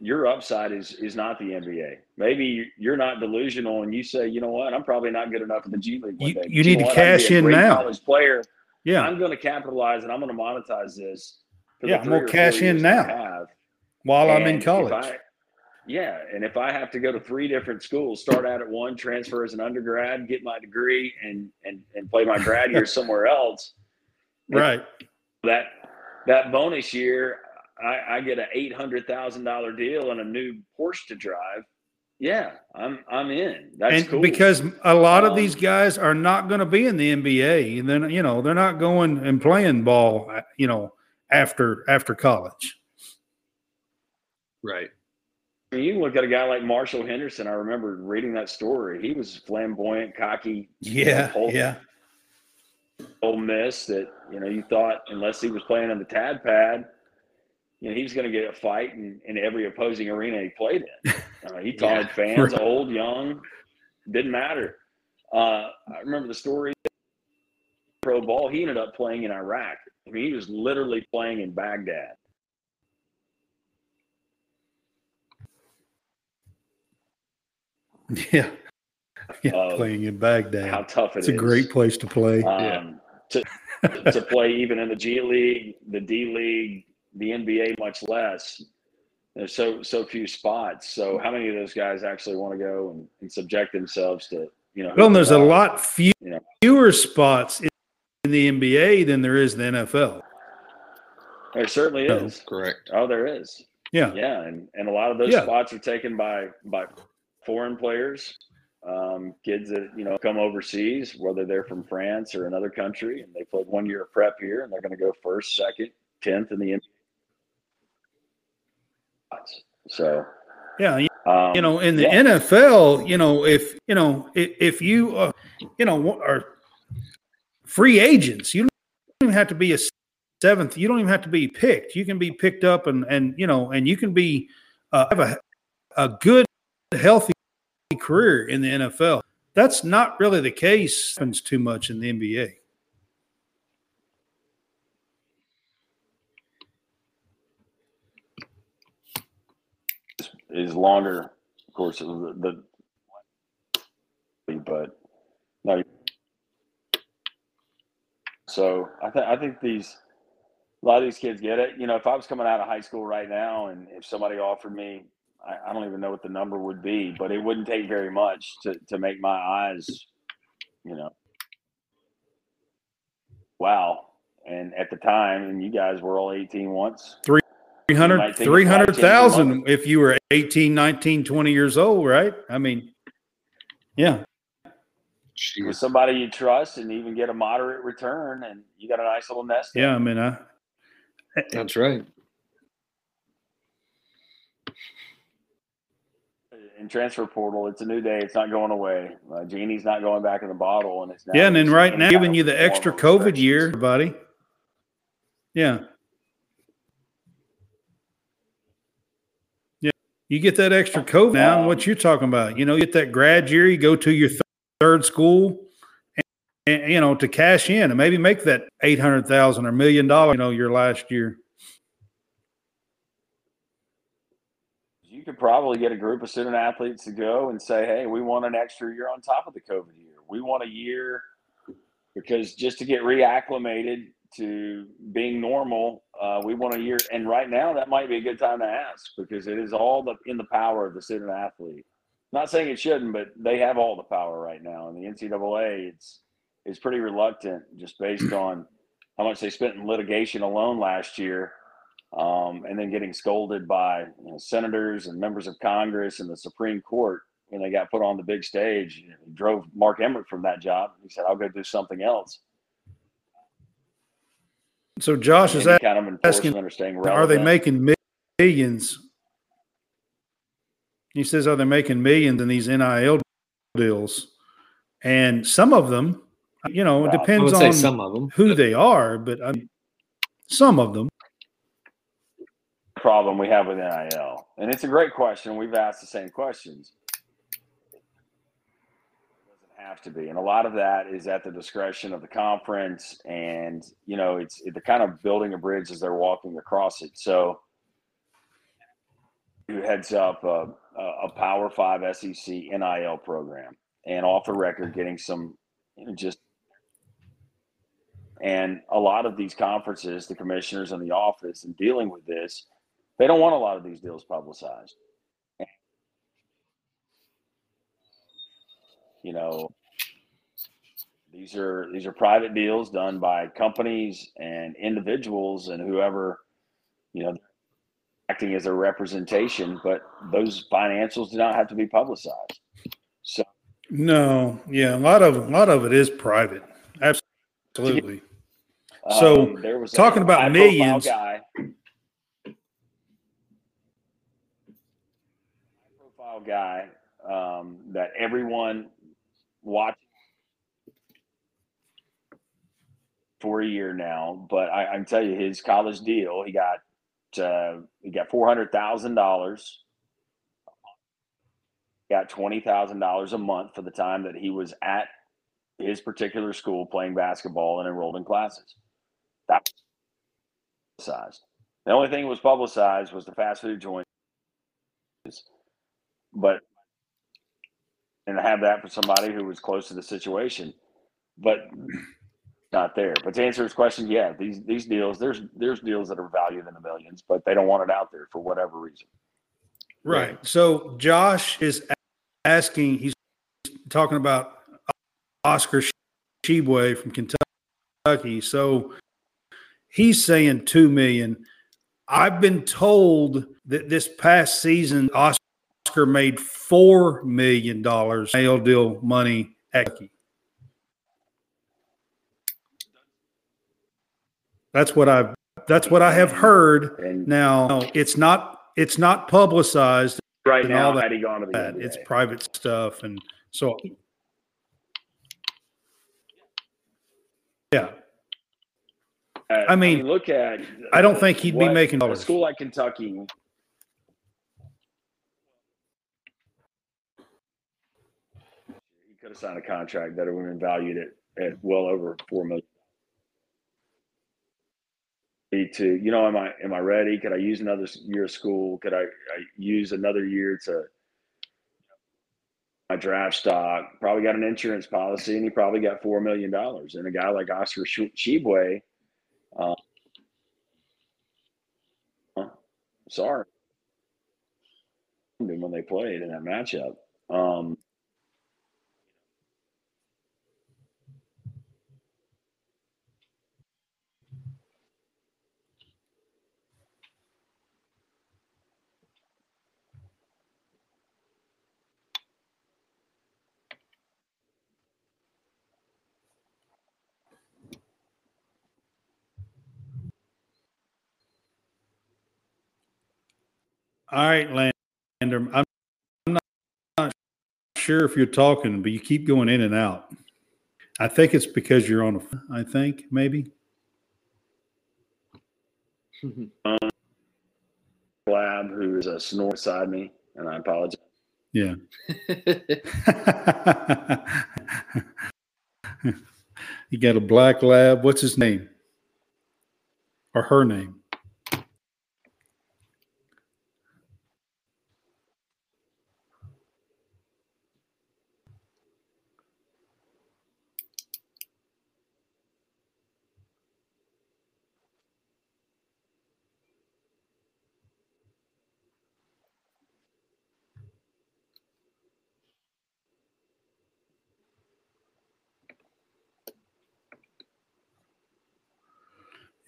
your upside is not the NBA. Maybe you're not delusional and you say, you know what, I'm probably not good enough in the G League one day. You need to cash in now. Player. Yeah. I'm going to capitalize and I'm going to monetize this. Yeah, I'm going to cash in now while I'm in college. Yeah, and if I have to go to three different schools, start out at one, transfer as an undergrad, get my degree, and play my grad year somewhere else. Right. That bonus year – I get an $800,000 deal and a new Porsche to drive. Yeah, I'm in. That's cool. Because a lot of these guys are not going to be in the NBA. And then, you know, they're not going and playing ball, you know, after college. Right. I mean, you can look at a guy like Marshall Henderson. I remember reading that story. He was flamboyant, cocky. Yeah, yeah. Ole Miss that, you know, you thought unless he was playing on the Tad Pad, you know, he was going to get a fight in every opposing arena he played in. He taunted fans, right. Old, young, didn't matter. I remember the story. Pro ball, he ended up playing in Iraq. I mean, he was literally playing in Baghdad. Yeah, playing in Baghdad. How tough it is. It's a great place to play. To play even in the G League, the D League, the NBA much less. There's so few spots. So how many of those guys actually want to go and subject themselves to, you know. Well, and there's a lot fewer spots in the NBA than there is the NFL. There certainly is. Correct. Oh, there is. Yeah. Yeah. And a lot of those spots are taken by foreign players, kids that, you know, come overseas, whether they're from France or another country, and they played 1 year of prep here and they're going to go first, second, 10th in the NBA. So, yeah, you know, in the NFL, you know, if you, you know, are free agents, you don't even have to be a seventh. You don't even have to be picked. You can be picked up and you know, and you can be have a good, healthy career in the NFL. That's not really the case. It happens too much in the NBA. Is longer, of course, but no. So I think a lot of these kids get it. You know, if I was coming out of high school right now, and if somebody offered me, I don't even know what the number would be, but it wouldn't take very much to make my eyes, you know, wow. And at the time, and you guys were all 18 once. 300,000 if you were 18, 19, 20 years old, right? I mean, yeah. With somebody you trust and even get a moderate return, and you got a nice little nest. Yeah, I mean, that's right. In transfer portal, it's a new day. It's not going away. Genie's not going back in the bottle, and it's now. Yeah, and then right now giving you the extra COVID year, buddy. Yeah. You get that extra COVID now, what you're talking about. You know, you get that grad year, you go to your third school, and you know, to cash in and maybe make that $800,000 or $1 million, you know, your last year. You could probably get a group of student athletes to go and say, hey, we want an extra year on top of the COVID year. We want a year because just to get reacclimated to being normal, we want a year. And right now that might be a good time to ask because it is all in the power of the student athlete. Not saying it shouldn't, but they have all the power right now. And the NCAA is pretty reluctant just based on how much they spent in litigation alone last year, and then getting scolded by senators and members of Congress and the Supreme Court when they got put on the big stage. It drove Mark Emmert from that job. He said, I'll go do something else. So Josh is that kind of asking, are they making millions? He says, are they making millions in these NIL deals? And some of them, it depends on some of them, who they are, but some of them. Problem we have with NIL, and it's a great question. We've asked the same questions. Have to be, and a lot of that is at the discretion of the conference, and it's the kind of building a bridge as they're walking across it. So who heads up a Power 5 SEC NIL program, and off the record getting some and a lot of these conferences, the commissioners in the office and dealing with this, they don't want a lot of these deals publicized. These are private deals done by companies and individuals and whoever, acting as a representation, but those financials do not have to be publicized. So no, yeah, a lot of it is private. Absolutely. So there was talking about millions. High profile guy that everyone watching for a year now, but I can tell you his college deal, he got $400,000, got $20,000 a month for the time that he was at his particular school playing basketball and enrolled in classes. That was publicized. The only thing that was publicized was the fast food joint, and I have that for somebody who was close to the situation, but not there. But to answer his question, yeah, these deals, there's deals that are valued in the millions, but they don't want it out there for whatever reason. Right. So Josh is asking, he's talking about Oscar Tshiebwe from Kentucky. So he's saying $2 million. I've been told that this past season, Oscar made $4 million NIL deal money at Kentucky. That's what I have heard. And now it's not publicized right now. That he gone to the NBA. It's private stuff, and so yeah. I mean, look at. I don't think he'd be making a school like Kentucky. Could have signed a contract that would have been valued at well over $4 million. Am I ready? Could I use another year of school? Could I use another year to my draft stock? Probably got an insurance policy, and he probably got $4 million. And a guy like Oscar Tshiebwe, sorry, when they played in that matchup. All right, Lander, I'm not sure if you're talking, but you keep going in and out. I think it's because you're on a – I think, maybe. Lab, who is a snore beside me, and I apologize. Yeah. You got a black lab. What's his name? Or her name?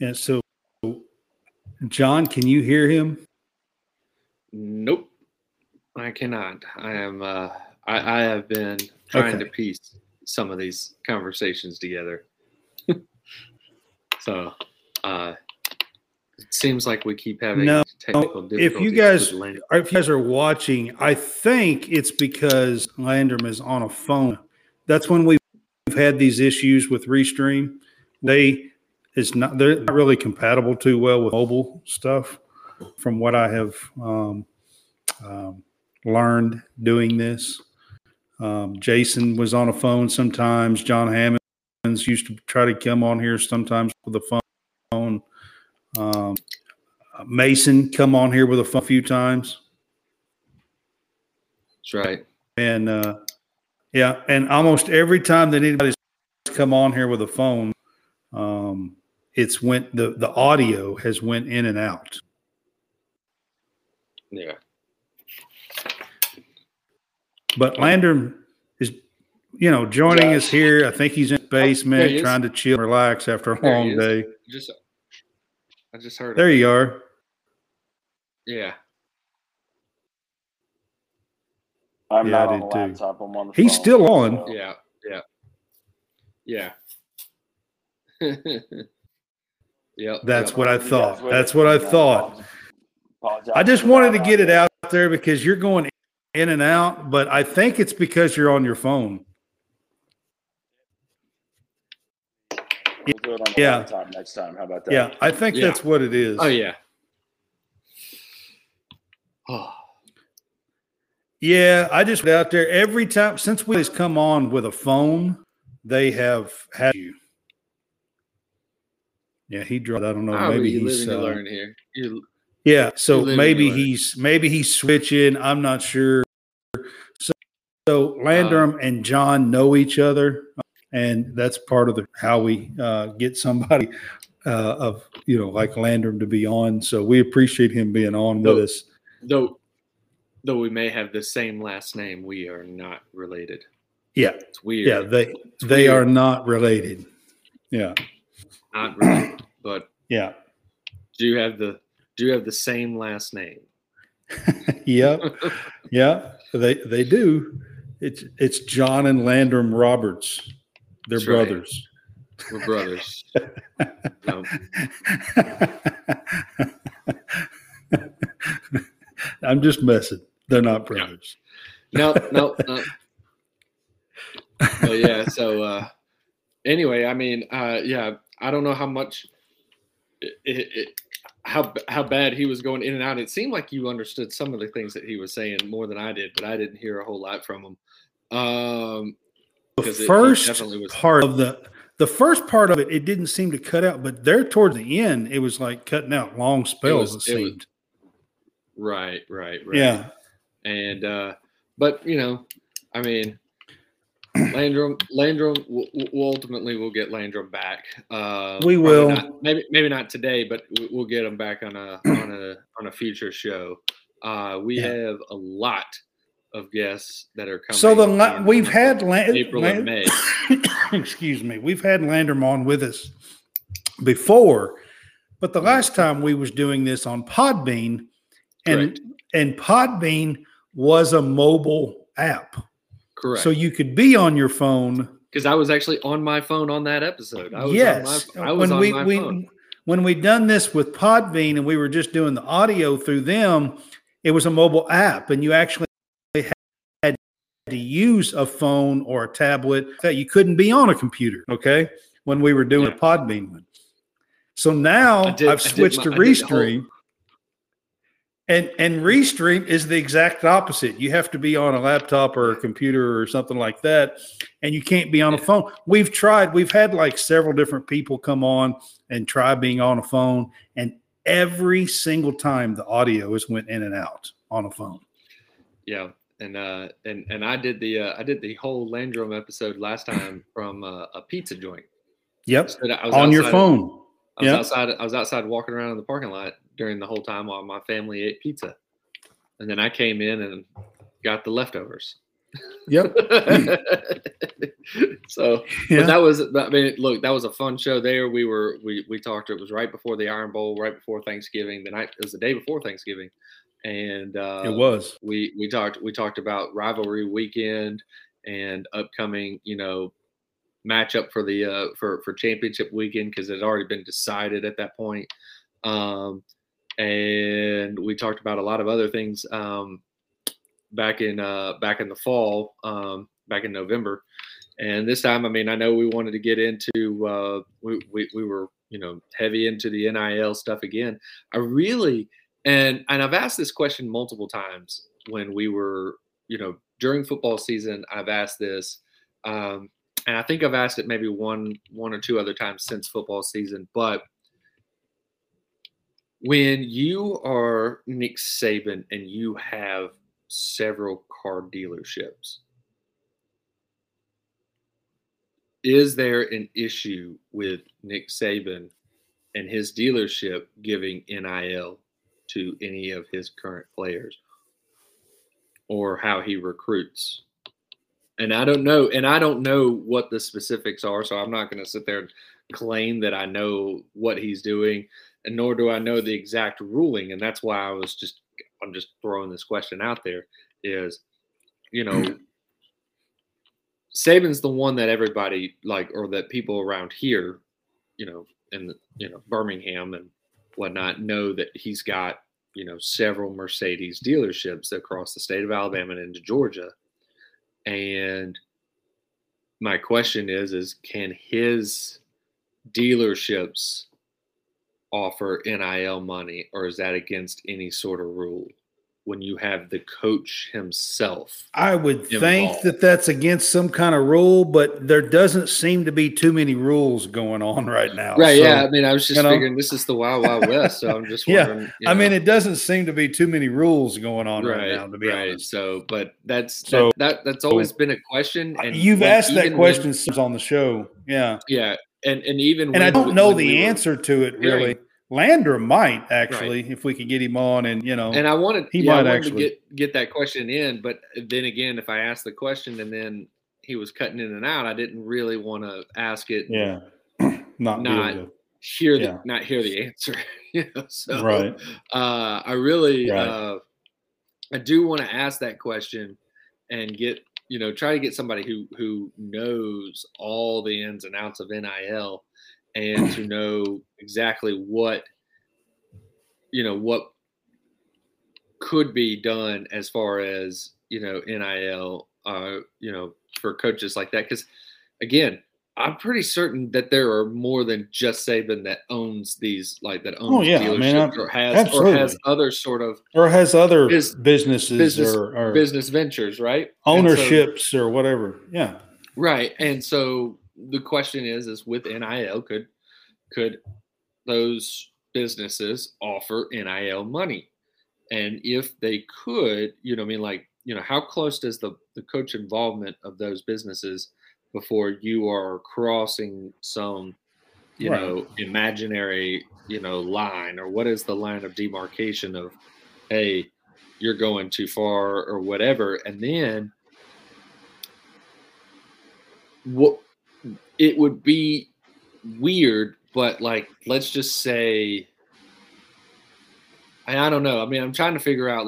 And so, John, can you hear him? Nope, I cannot. I am. I have been trying to piece some of these conversations together. So, it seems like we keep having technical difficulties. If you guys are watching, I think it's because Landrum is on a phone. That's when we've had these issues with Restream. They're not really compatible too well with mobile stuff, from what I have learned doing this. Jason was on a phone sometimes. John Hammonds used to try to come on here sometimes with a phone. Mason come on here with a phone a few times. That's right. And yeah, and almost every time that anybody's come on here with a phone, it's went the audio has went in and out. Yeah. But Landrum is, joining us here. I think he's in the basement trying to chill and relax after a long day. I just heard. There you are. Yeah. I'm not on the laptop. I'm on the phone. He's still on. Yeah. Yeah. Yep. That's what I thought. That's what I thought. I just wanted to get it out there because you're going in and out, but I think it's because you're on your phone. We'll do it on the laptop next time. How about that? Yeah, I think that's what it is. Oh, yeah. Oh. Yeah, I just went out there every time since we come on with a phone, they have had you. Yeah, he dropped. I don't know. Maybe he's living to learn here. Yeah, so maybe he's switching. I'm not sure. So Landrum and John know each other, and that's part of how we get somebody of like Landrum to be on. So we appreciate him being on with us. Though we may have the same last name, we are not related. Yeah, it's weird. Yeah, they are not related. Yeah, not related. But yeah, do you have the same last name? Yep. Yeah, they do. It's John and Landrum Roberts. They're brothers. Right. We're brothers. I'm just messing. They're not brothers. No. But yeah, so anyway, I mean, I don't know how much how bad he was going in and out. It seemed like you understood some of the things that he was saying more than I did, but I didn't hear a whole lot from him. The first part of it, it didn't seem to cut out, but there towards the end, it was like cutting out long spells. It seemed. Right. Yeah. And but I mean, Landrum ultimately we'll get Landrum back. We will. Maybe not today, but we'll get him back on a future show. We have a lot of guests that are coming. So we've had April and May. Excuse me. We've had Landrum on with us before, but the last time we was doing this on Podbean, and Podbean was a mobile app. Correct. So you could be on your phone. Because I was actually on my phone on that episode. I was on my phone. When we done this with Podbean and we were just doing the audio through them, it was a mobile app. And you actually had to use a phone or a tablet that you couldn't be on a computer, okay, when we were doing a Podbean one. So now I've switched to Restream. And Restream is the exact opposite. You have to be on a laptop or a computer or something like that, and you can't be on a phone. We've tried. We've had like several different people come on and try being on a phone, and every single time the audio has went in and out on a phone. Yeah, and I did the whole Landrum episode last time from a pizza joint. Yep, so I was on your phone. I was outside walking around in the parking lot during the whole time while my family ate pizza. And then I came in and got the leftovers. Yep. So yeah. But that was, I mean, look, that was a fun show there. We talked, it was right before the Iron Bowl, right before Thanksgiving. It was the day before Thanksgiving. And it was, we talked about rivalry weekend and upcoming, matchup for the, for championship weekend. 'Cause it had already been decided at that point. And we talked about a lot of other things, back in the fall, back in November. And this time, I mean, I know we wanted to get into, we were, heavy into the NIL stuff again. I really, and I've asked this question multiple times when we were, during football season, I've asked this, and I think I've asked it maybe one or two other times since football season, but when you are Nick Saban and you have several car dealerships, is there an issue with Nick Saban and his dealership giving NIL to any of his current players or how he recruits? And I don't know what the specifics are, so I'm not going to sit there and claim that I know what he's doing, and nor do I know the exact ruling. And that's why I'm just throwing this question out there is, Saban's the one that everybody or that people around here, in Birmingham and whatnot, know that he's got, several Mercedes dealerships across the state of Alabama and into Georgia. And my question is can his dealerships offer NIL money, or is that against any sort of rule when you have the coach himself? I would think that that's against some kind of rule, but there doesn't seem to be too many rules going on right now. Right. So, yeah. I mean, I was just figuring this is the Wild Wild West. So I'm just wondering. Yeah. I mean, it doesn't seem to be too many rules going on right now, to be honest. So, but that's always been a question. And you've asked that question on the show. Yeah. Yeah. And even and when, I don't know when the answer to it really. Hearing, Lander might actually, if we could get him on, and and I wanted to get that question in, but then again, if I asked the question and then he was cutting in and out, I didn't really want to ask it. Yeah, not hear the answer. So right. I really I do want to ask that question and get. Try to get somebody who knows all the ins and outs of NIL and to know exactly what, what could be done as far as, NIL, for coaches like that. 'Cause again, I'm pretty certain that there are more than just Saban that owns these, dealerships, or has other businesses or business ventures, right? Ownerships or whatever. Yeah. Right. And so the question is with NIL, could those businesses offer NIL money? And if they could, how close does the coach involvement of those businesses before you are crossing some, imaginary, line, or what is the line of demarcation of, hey, you're going too far or whatever. And then it would be weird, but let's just say, I don't know. I mean, I'm trying to figure out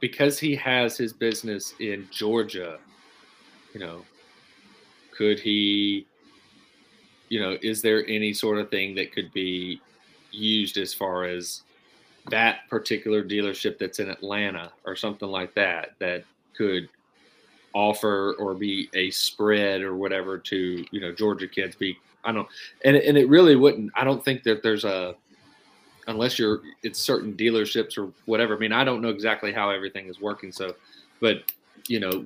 because he has his business in Georgia, could he, is there any sort of thing that could be used as far as that particular dealership that's in Atlanta or something like that, that could offer or be a spread or whatever to, Georgia kids and it really wouldn't. I don't think that there's unless it's certain dealerships or whatever. I mean, I don't know exactly how everything is working. So, but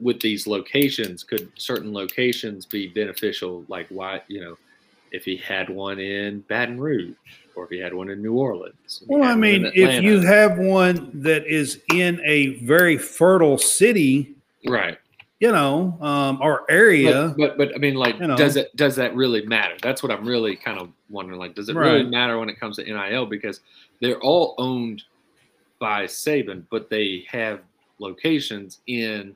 with these locations, could certain locations be beneficial? Like why, if he had one in Baton Rouge or if he had one in New Orleans. Well, I mean, if you have one that is in a very fertile city, right. Or area. But I mean, does that really matter? That's what I'm really kind of wondering. Does it really matter when it comes to NIL? Because they're all owned by Saban, but they have locations in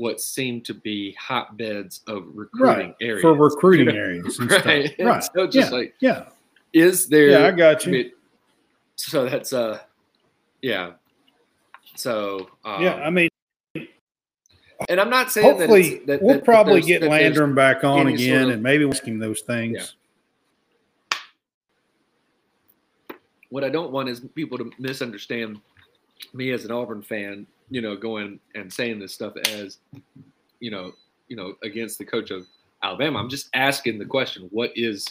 what seemed to be hotbeds of recruiting areas. For recruiting areas and stuff. Right. So just is there – I got you. I mean, so that's So I mean, and I'm not saying hopefully that, that we'll probably get Landrum back on again, and maybe we'll ask him those things. Yeah. What I don't want is people to misunderstand me as an Auburn fan, you know, going and saying this stuff as, you know, against the coach of Alabama. I'm just asking the question: what is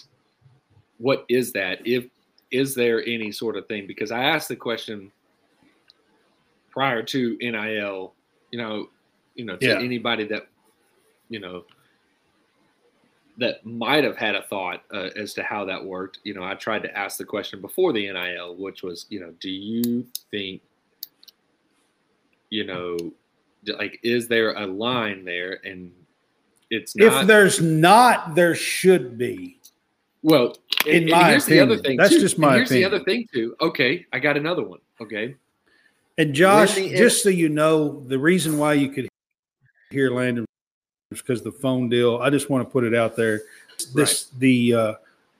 that? If is there any sort of thing? Because I asked the question prior to NIL, to anybody that, that might have had a thought as to how that worked. You know, I tried to ask the question before the NIL, which was, do you think, is there a line there? And it's not. If there's not, there should be. Well, here's the other thing. That's just my opinion. Here's the other thing, too. Okay, I got another one. Okay. And Josh, just so you know, the reason why you could hear Landon is because the phone deal. I just want to put it out there.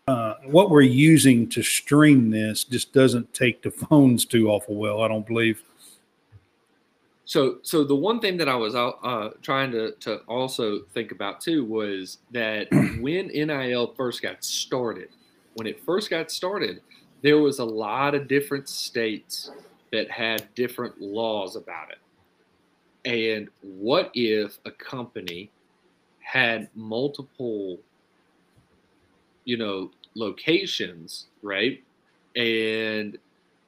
What we're using to stream this just doesn't take the phones too awful well, I don't believe. So the one thing that I was trying to also think about too was that when NIL first got started, there was a lot of different states that had different laws about it. And what if a company had multiple, locations, right? And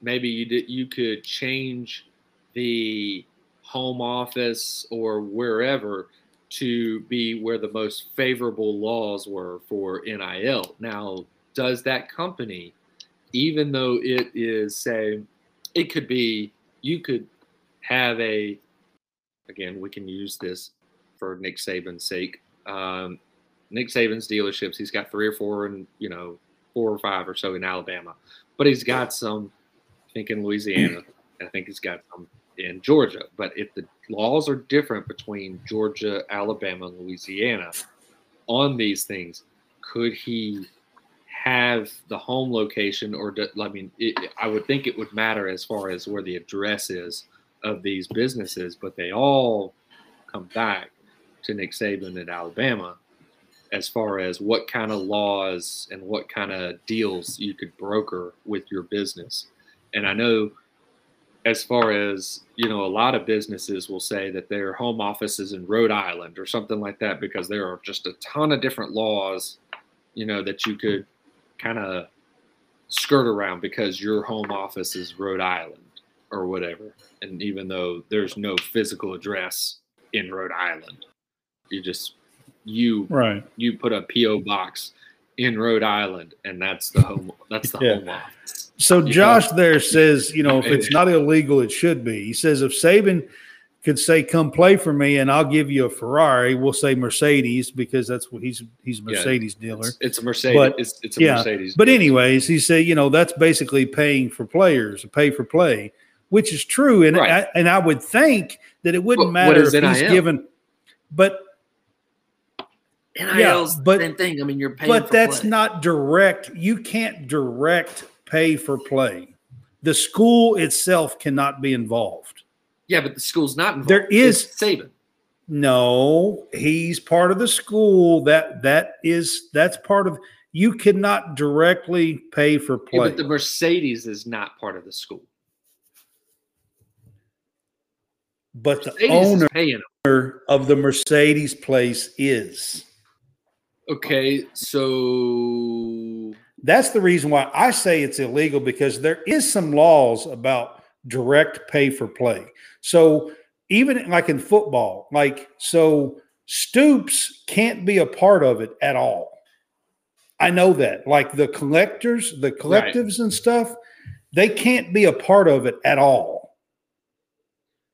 maybe you could change the home office or wherever to be where the most favorable laws were for NIL. Now, does that company, even though it is, say, it could be, you could have a, again, we can use this for Nick Saban's sake. Nick Saban's dealerships, he's got three or four and, 4 or 5 or so in Alabama. But he's got some, I think, in Louisiana. And I think he's got some in Georgia. But if the laws are different between Georgia, Alabama, and Louisiana on these things, could he have the home location, or I would think it would matter as far as where the address is of these businesses, but they all come back to Nick Saban at Alabama as far as what kind of laws and what kind of deals you could broker with your business. And I know as far as, a lot of businesses will say that their home office is in Rhode Island or something like that, because there are just a ton of different laws, that you could kind of skirt around because your home office is Rhode Island or whatever. And even though there's no physical address in Rhode Island, you put a PO box in Rhode Island and that's the home office. So Josh there says, if it's not illegal, it should be. He says, if Saban could say, come play for me and I'll give you a Ferrari. We'll say Mercedes because that's what he's a Mercedes dealer. It's a Mercedes. But, it's a Mercedes. But anyways, he said, that's basically paying for players, pay for play, which is true. And I would think that it wouldn't matter if NIL? He's given, but NIL's the same thing. I mean, you're paying for play. But that's not direct. You can't direct pay for play. The school itself cannot be involved. Yeah, but the school's not involved. There is Saban. No, he's part of the school. That's part of. You cannot directly pay for play. Yeah, but the Mercedes is not part of the school. But the owner of the Mercedes place is. Okay, so that's the reason why I say it's illegal, because there is some laws about direct pay for play. So even like in football, Stoops can't be a part of it at all. I know that. Like the collectors, the collectives and stuff, they can't be a part of it at all.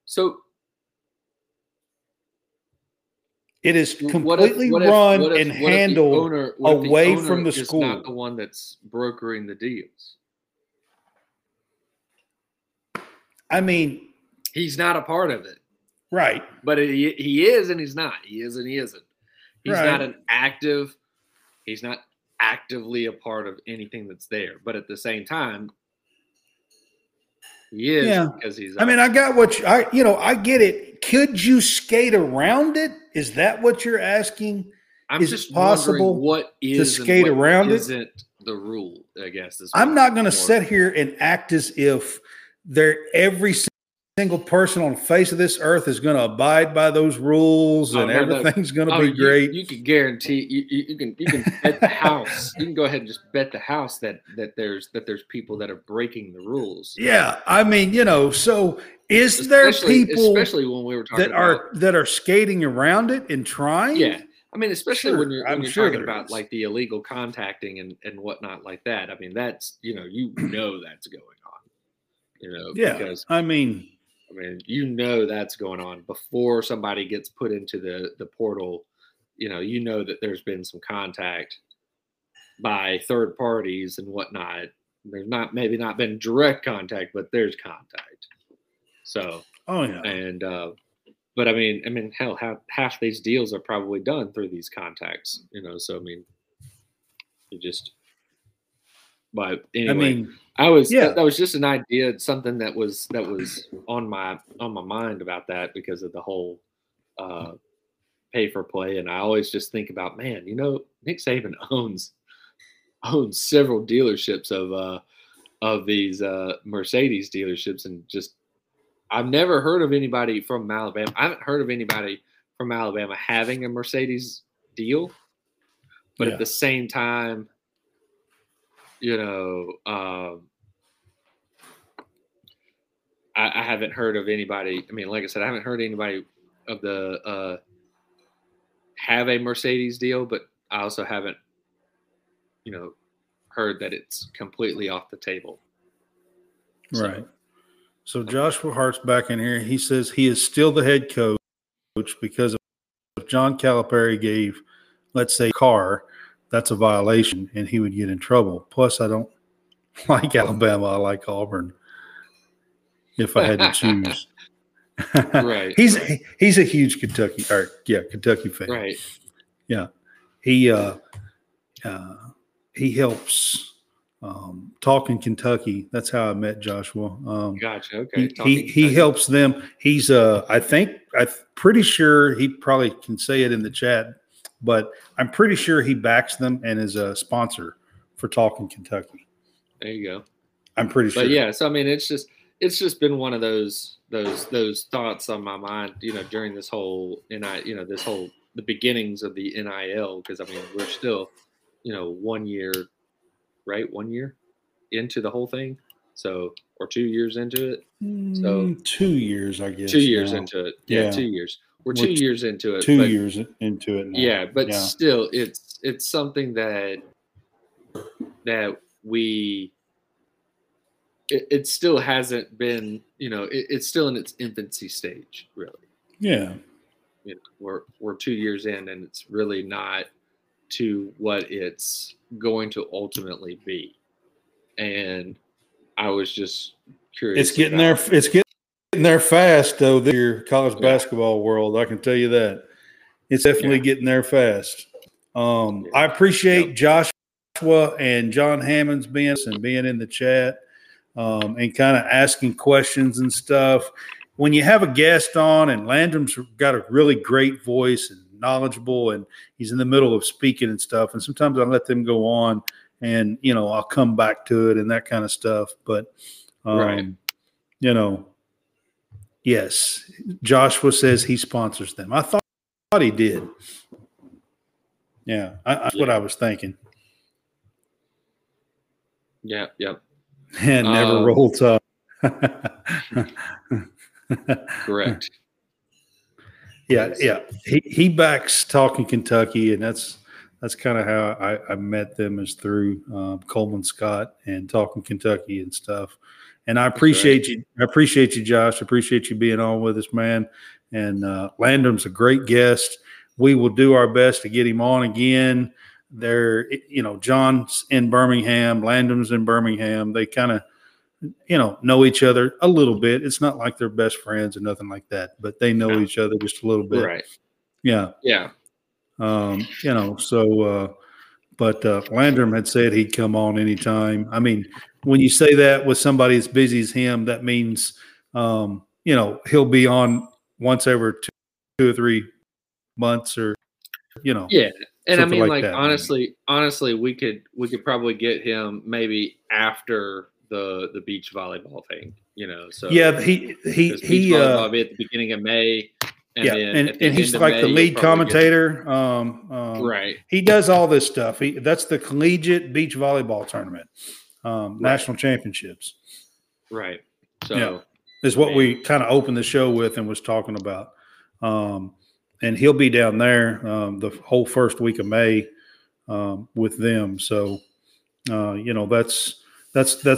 So it is completely run and handled away from the school. Not the one that's brokering the deals. I mean, he's not a part of it. Right. But he is and he's not. He is and he isn't. He's right. Not an active – he's not actively a part of anything that's there. But at the same time, he is because he's – I mean, I got what – you know, I get it. Could you skate around it? Is that what you're asking? I'm is just possible wondering what is to skate and what around isn't it? The rule, I guess. I'm not going to sit here and act as if every single person on the face of this earth is going to abide by those rules and everything's going to be great. You can guarantee you can bet the house. You can go ahead and just bet the house that there's people that are breaking the rules. Yeah, I mean, you know, so is there people, especially when we were talking that are skating around it and trying? Yeah. I mean, especially when you're talking about like the illegal contacting and whatnot like that. I mean, that's, you know, that's going on, because I mean, that's going on before somebody gets put into the portal. You know, that there's been some contact by third parties and whatnot. There's maybe not been direct contact, but there's contact. So, but I mean, hell, half these deals are probably done through these contacts, So I mean, but anyway, that was just an idea, something that was on my mind about that because of the whole pay for play, and I always just think about, man, Nick Saban owns several dealerships of these Mercedes dealerships, and just. I've never heard of anybody from Alabama. I haven't heard of anybody from Alabama having a Mercedes deal, but at the same time, I haven't heard of anybody. I mean, like I said, I haven't heard anybody of the have a Mercedes deal, but I also haven't, heard that it's completely off the table. So, right. So Joshua Hart's back in here. He says he is still the head coach because if John Calipari gave, let's say, Carr, that's a violation, and he would get in trouble. Plus, I don't like Alabama. I like Auburn if I had to choose. Right. He's a huge Kentucky fan. Right. Yeah. He helps – Talking Kentucky. That's how I met Joshua. Gotcha. Okay. He helps them. He's I'm pretty sure he probably can say it in the chat, but I'm pretty sure he backs them and is a sponsor for Talking Kentucky. There you go. I'm pretty sure. But yeah, so I mean, it's just been one of those thoughts on my mind, during this whole the beginnings of the NIL, because I mean we're still, 1 year. Right, 1 year into the whole thing, so or 2 years into it. So 2 years, I guess. 2 years now. Into it, yeah. 2 years. We're 2 years into it. 2 years into it. Now. Yeah, but still, it's something that we. It still hasn't been, It's still in its infancy stage, really. Yeah. We're 2 years in, and it's really not to what it's going to ultimately be, and I was just curious. It's getting there. It's getting there fast, though. The college basketball world, I can tell you that it's definitely getting there fast. I appreciate Joshua and John Hammonds being in the chat and kind of asking questions and stuff. When you have a guest on, and Landon's got a really great voice and knowledgeable, and he's in the middle of speaking and stuff, and sometimes I let them go on, and I'll come back to it and that kind of stuff, but right. Yes, Joshua says he sponsors them. I thought he did. That's what I was thinking. And never rolled up. Correct. Yeah. He backs Talking Kentucky, and that's kind of how I met them, is through Coleman Scott and Talking Kentucky and stuff. And I appreciate you. I appreciate you, Josh. I appreciate you being on with us, man. And Landon's a great guest. We will do our best to get him on again. John's in Birmingham. Landon's in Birmingham. They kind of you know, each other a little bit. It's not like they're best friends or nothing like that, but they know each other just a little bit. Right. Yeah. Yeah. You know, so, but Landrum had said he'd come on anytime. I mean, when you say that with somebody as busy as him, that means, you know, he'll be on once every two or 3 months or, you know. Yeah. And I mean, like honestly, we could probably get him maybe after the beach volleyball thing, you know? So yeah, he'll be at the beginning of May. And yeah, and he's like the lead commentator. Right. He does all this stuff. That's the collegiate beach volleyball tournament, national championships. Right. So yeah, is what we kind of opened the show with and was talking about. And he'll be down there the whole first week of May with them. So, you know, that's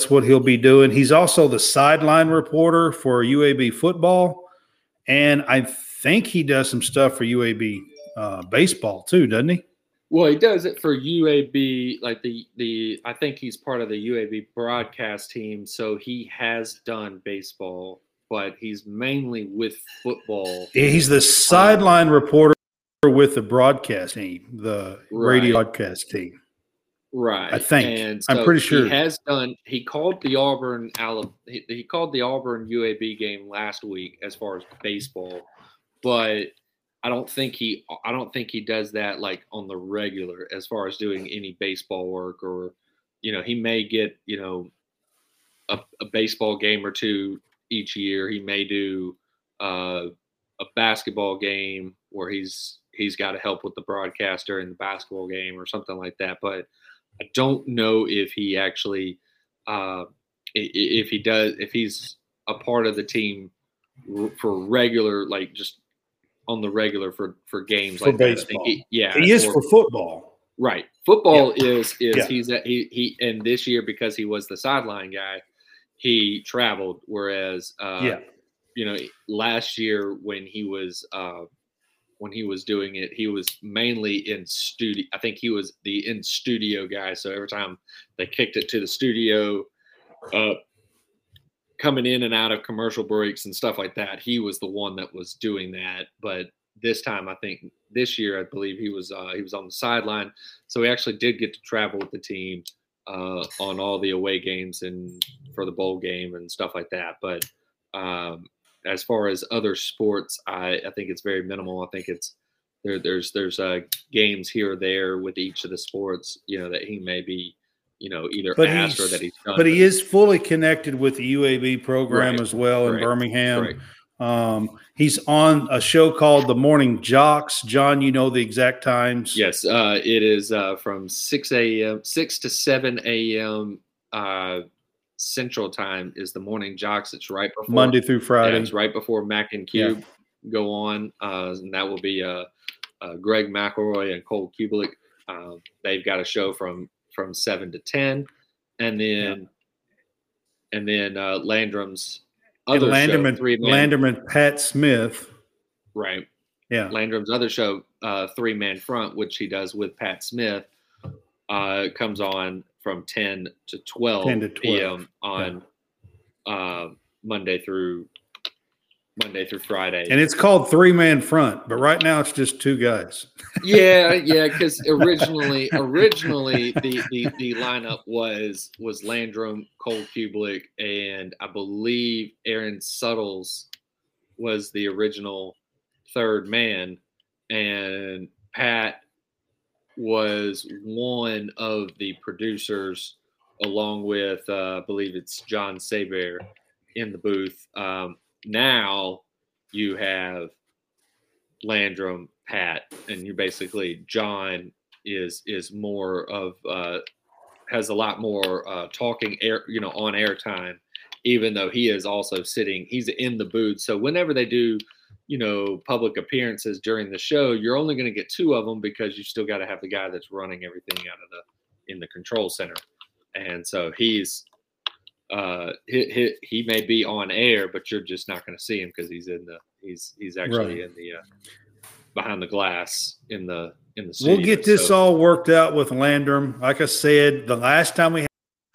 what he'll be doing. He's also the sideline reporter for UAB football. And I think he does some stuff for UAB baseball too, doesn't he? Well, he does it for UAB, like the I think he's part of the UAB broadcast team, so he has done baseball, but he's mainly with football. He's the sideline reporter with the broadcast team, the radio broadcast team. Right. I think. And so I'm pretty sure he has done. He called the Auburn UAB game last week as far as baseball, but I don't think he does that like on the regular as far as doing any baseball work, or you know, he may get, you know, a baseball game or two each year. He may do a basketball game where he's got to help with the broadcaster in the basketball game or something like that, but I don't know if he actually, if he's a part of the team for regular, like just on the regular for games for like baseball. That. I think he is for football. Right, football is he's and this year because he was the sideline guy, he traveled. Whereas, you know, last year when he was doing it, he was mainly in studio. I think he was the in studio guy. So every time they kicked it to the studio, coming in and out of commercial breaks and stuff like that, he was the one that was doing that. But this time, I think this year, I believe he was on the sideline. So he actually did get to travel with the team on all the away games and for the bowl game and stuff like that. But, as far as other sports, I think it's very minimal. I think it's there's games here or there with each of the sports, you know, that he may be, you know, either asked or that he's done. But he is fully connected with the UAB program as well in Birmingham. Right. He's on a show called The Morning JOX. John, you know the exact times. Yes, it is from 6 to 7 a.m. Central time is The Morning JOX. It's right before Monday through Friday. It's right before Mac and Cube go on, and that will be Greg McElroy and Cole Kubelik. They've got a show from 7 to 10, and then Landrum's other show, Landrum and Pat Smith. Right. Yeah. Landrum's other show, Three Man Front, which he does with Pat Smith, comes on from 10 to 12 p.m. on Monday through Friday. And it's called Three Man Front, but right now it's just two guys. Yeah, because originally the lineup was Landrum, Cole Kubelik, and I believe Aaron Suttles was the original third man, and Pat was one of the producers, along with I believe it's John Saber in the booth. Now you have Landrum, Pat, and you basically John is more of has a lot more talking air, you know, on air time, even though he is also sitting. He's in the booth, so whenever they do, you know, public appearances during the show, you're only going to get two of them because you still got to have the guy that's running everything out of in the control center. And so he's he may be on air, but you're just not going to see him because he's actually in the behind the glass in the studio. We'll get this all worked out with Landrum. Like I said, the last time we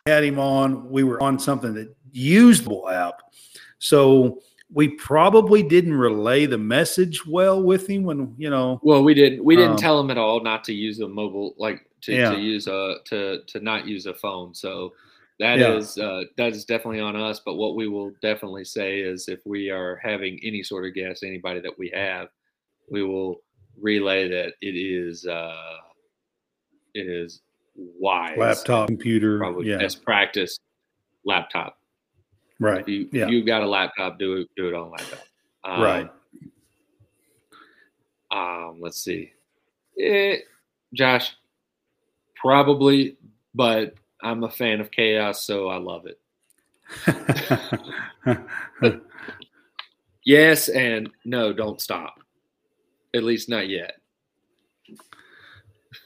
had him on, we were on something that use the app. So we probably didn't relay the message well with him when, you know. Well, we didn't. We didn't tell him at all not to use a mobile, like to not use a phone. So that is definitely on us. But what we will definitely say is, if we are having any sort of guest, anybody that we have, we will relay that it is wise laptop computer, probably best practice laptop. Right. If you've got a laptop, do it on a laptop. Let's see. Josh, probably, but I'm a fan of chaos, so I love it. Yes and no, don't stop. At least not yet.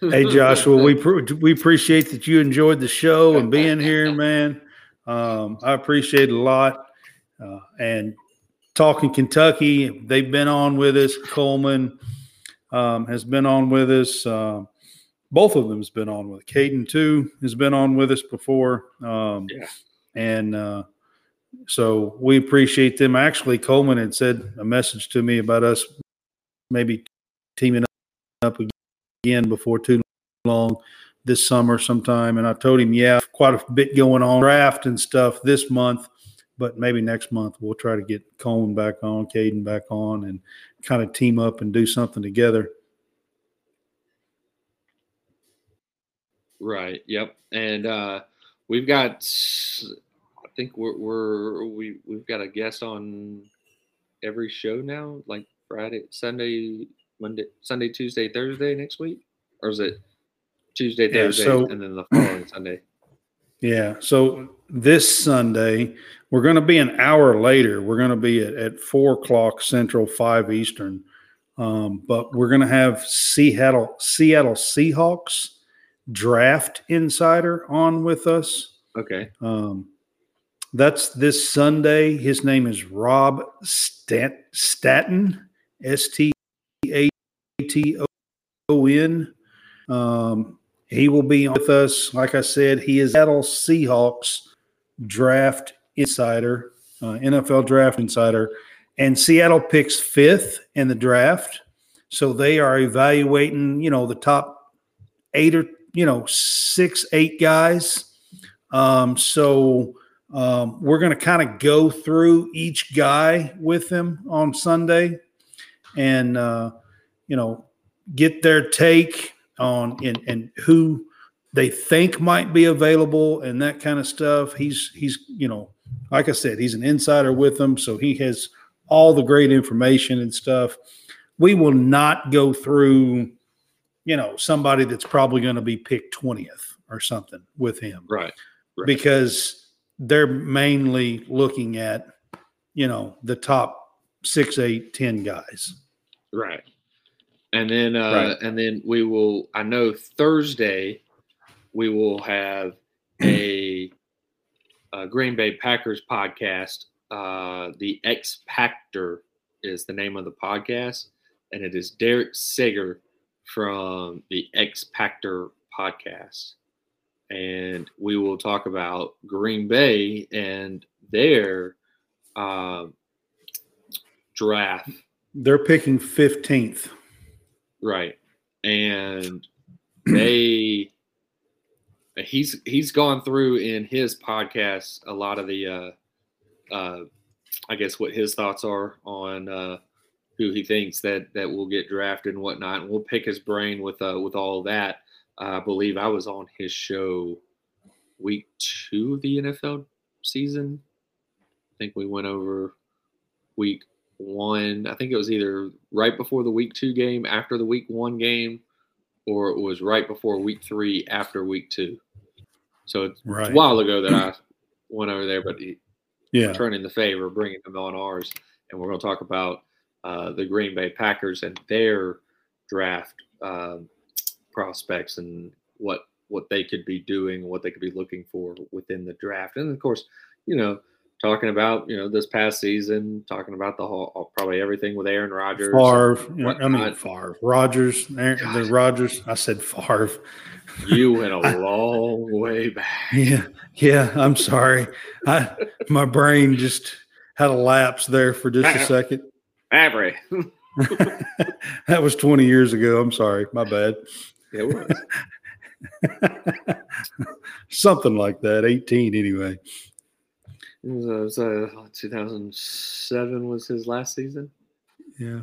Hey, Joshua, we appreciate that you enjoyed the show and being here, man. I appreciate it a lot. And talking Kentucky, they've been on with us. Coleman has been on with us. Both of them has been on with us. Caden, too, has been on with us before. And so we appreciate them. Actually, Coleman had said a message to me about us maybe teaming up again before too long this summer sometime, and I told him, quite a bit going on, draft and stuff this month, but maybe next month we'll try to get Cone back on, Caden back on, and kind of team up and do something together. Right. Yep. And we've got, I think we've got a guest on every show now, like Friday, Sunday, Tuesday, Thursday next week, or is it Tuesday, Thursday, and then the following Sunday? Yeah, so this Sunday, we're going to be an hour later. We're going to be at 4 o'clock Central, 5 Eastern. But we're going to have Seattle Seahawks Draft Insider on with us. Okay. That's this Sunday. His name is Rob Statton, Staton. He will be with us. Like I said, he is Seattle Seahawks Draft Insider, NFL Draft Insider. And Seattle picks 5th in the draft. So they are evaluating, the top 8 or, 6, 8 guys. We're going to kind of go through each guy with them on Sunday and, get their take on and who they think might be available and that kind of stuff. He's like I said, he's an insider with them, so he has all the great information and stuff. We will not go through, somebody that's probably going to be picked 20th or something with him, right? Because they're mainly looking at, the top 6, 8, 10 guys, right? And then we will – I know Thursday we will have a Green Bay Packers podcast. The X-Pactor is the name of the podcast, and it is Derek Sager from the X-Pactor podcast. And we will talk about Green Bay and their draft. They're picking 15th. Right, and he's gone through in his podcast a lot of the, I guess what his thoughts are on who he thinks that will get drafted and whatnot, and we'll pick his brain with all that. I believe I was on his show week 2 of the NFL season. I think we went over week 1, I think it was either right before the week 2 game, after the week 1 game, or it was right before week 3, after week 2. So it's a while ago that I went over there, but turning the favor, bringing them on ours. And we're going to talk about the Green Bay Packers and their draft prospects and what they could be doing, what they could be looking for within the draft. And of course, talking about, you know, this past season, talking about the whole, probably everything with Aaron Rodgers. Rodgers. I said Favre. You went a long way back. Yeah. I'm sorry. My brain just had a lapse there for just a second. Avery. That was 20 years ago. I'm sorry. My bad. It was. Something like that. 18 anyway. It was 2007 was his last season. Yeah.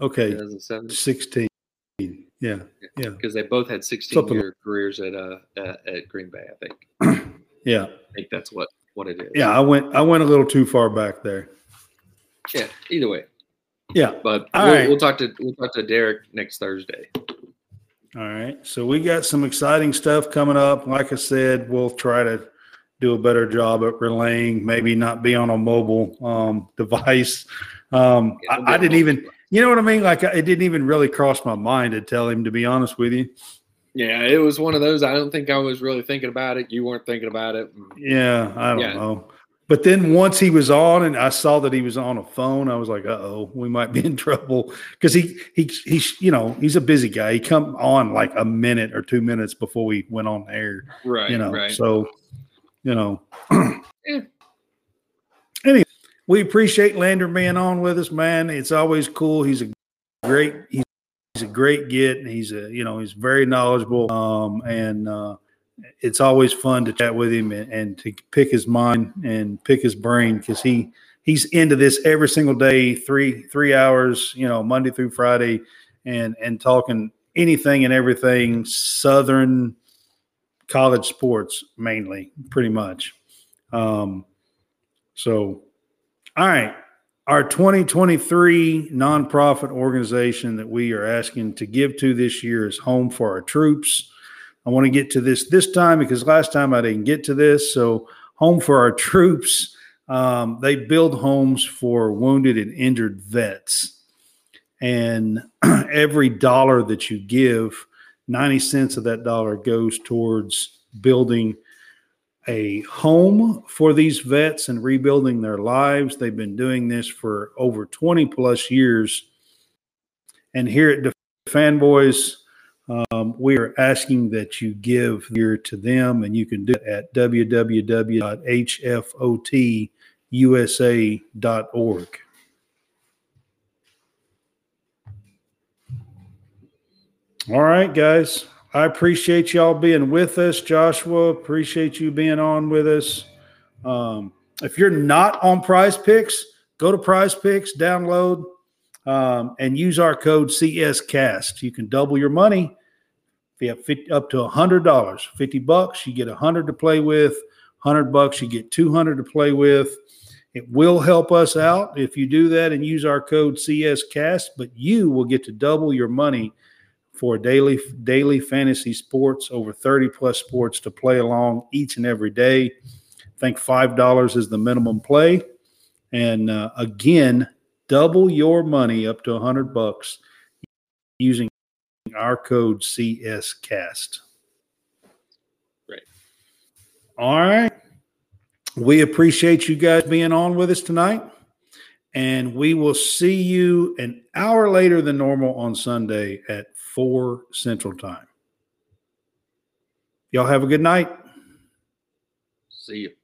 Okay. 2007. 16. Yeah. Yeah. Because they both had 16-year careers at Green Bay, I think. Yeah. I think that's what it is. Yeah, I went a little too far back there. Yeah. Either way. Yeah. But we'll talk to Derek next Thursday. All right. So we got some exciting stuff coming up. Like I said, we'll try to do a better job at relaying, maybe not be on a mobile device. I didn't even, you know what I mean? Like, it didn't even really cross my mind to tell him, to be honest with you. Yeah, it was one of those. I don't think I was really thinking about it. You weren't thinking about it. Yeah, I don't know. But then once he was on and I saw that he was on a phone, I was like, uh-oh, we might be in trouble. Because he's a busy guy. He come on like a minute or 2 minutes before we went on air. Right, So, you know. Yeah. Anyway, we appreciate Landon being on with us, man. It's always cool. He's a great get, and he's very knowledgeable. It's always fun to chat with him and to pick his mind and pick his brain, because he's into this every single day, three hours, you know, Monday through Friday, and talking anything and everything Southern college sports mainly, pretty much. So, all right, our 2023 nonprofit organization that we are asking to give to this year is Home for Our Troops. I want to get to this time because last time I didn't get to this. So Home for Our Troops, they build homes for wounded and injured vets. And every dollar that you give, 90 cents of that dollar goes towards building a home for these vets and rebuilding their lives. They've been doing this for over 20 plus years. And here at the Fan Boys, we are asking that you give here to them, and you can do it at www.hfotusa.org. All right, guys. I appreciate y'all being with us. Joshua, appreciate you being on with us. If you're not on Prize Picks, go to Prize Picks, download, and use our code CSCAST. You can double your money. If you have up to $100, $50, you get $100 to play with. $100, you get $200 to play with. It will help us out if you do that and use our code CSCAST, but you will get to double your money for daily fantasy sports, over 30-plus sports to play along each and every day. I think $5 is the minimum play. And, again, double your money up to $100 using our code CSCAST. Great. All right. We appreciate you guys being on with us tonight. And we will see you an hour later than normal on Sunday at 4 Central Time. Y'all have a good night. See you.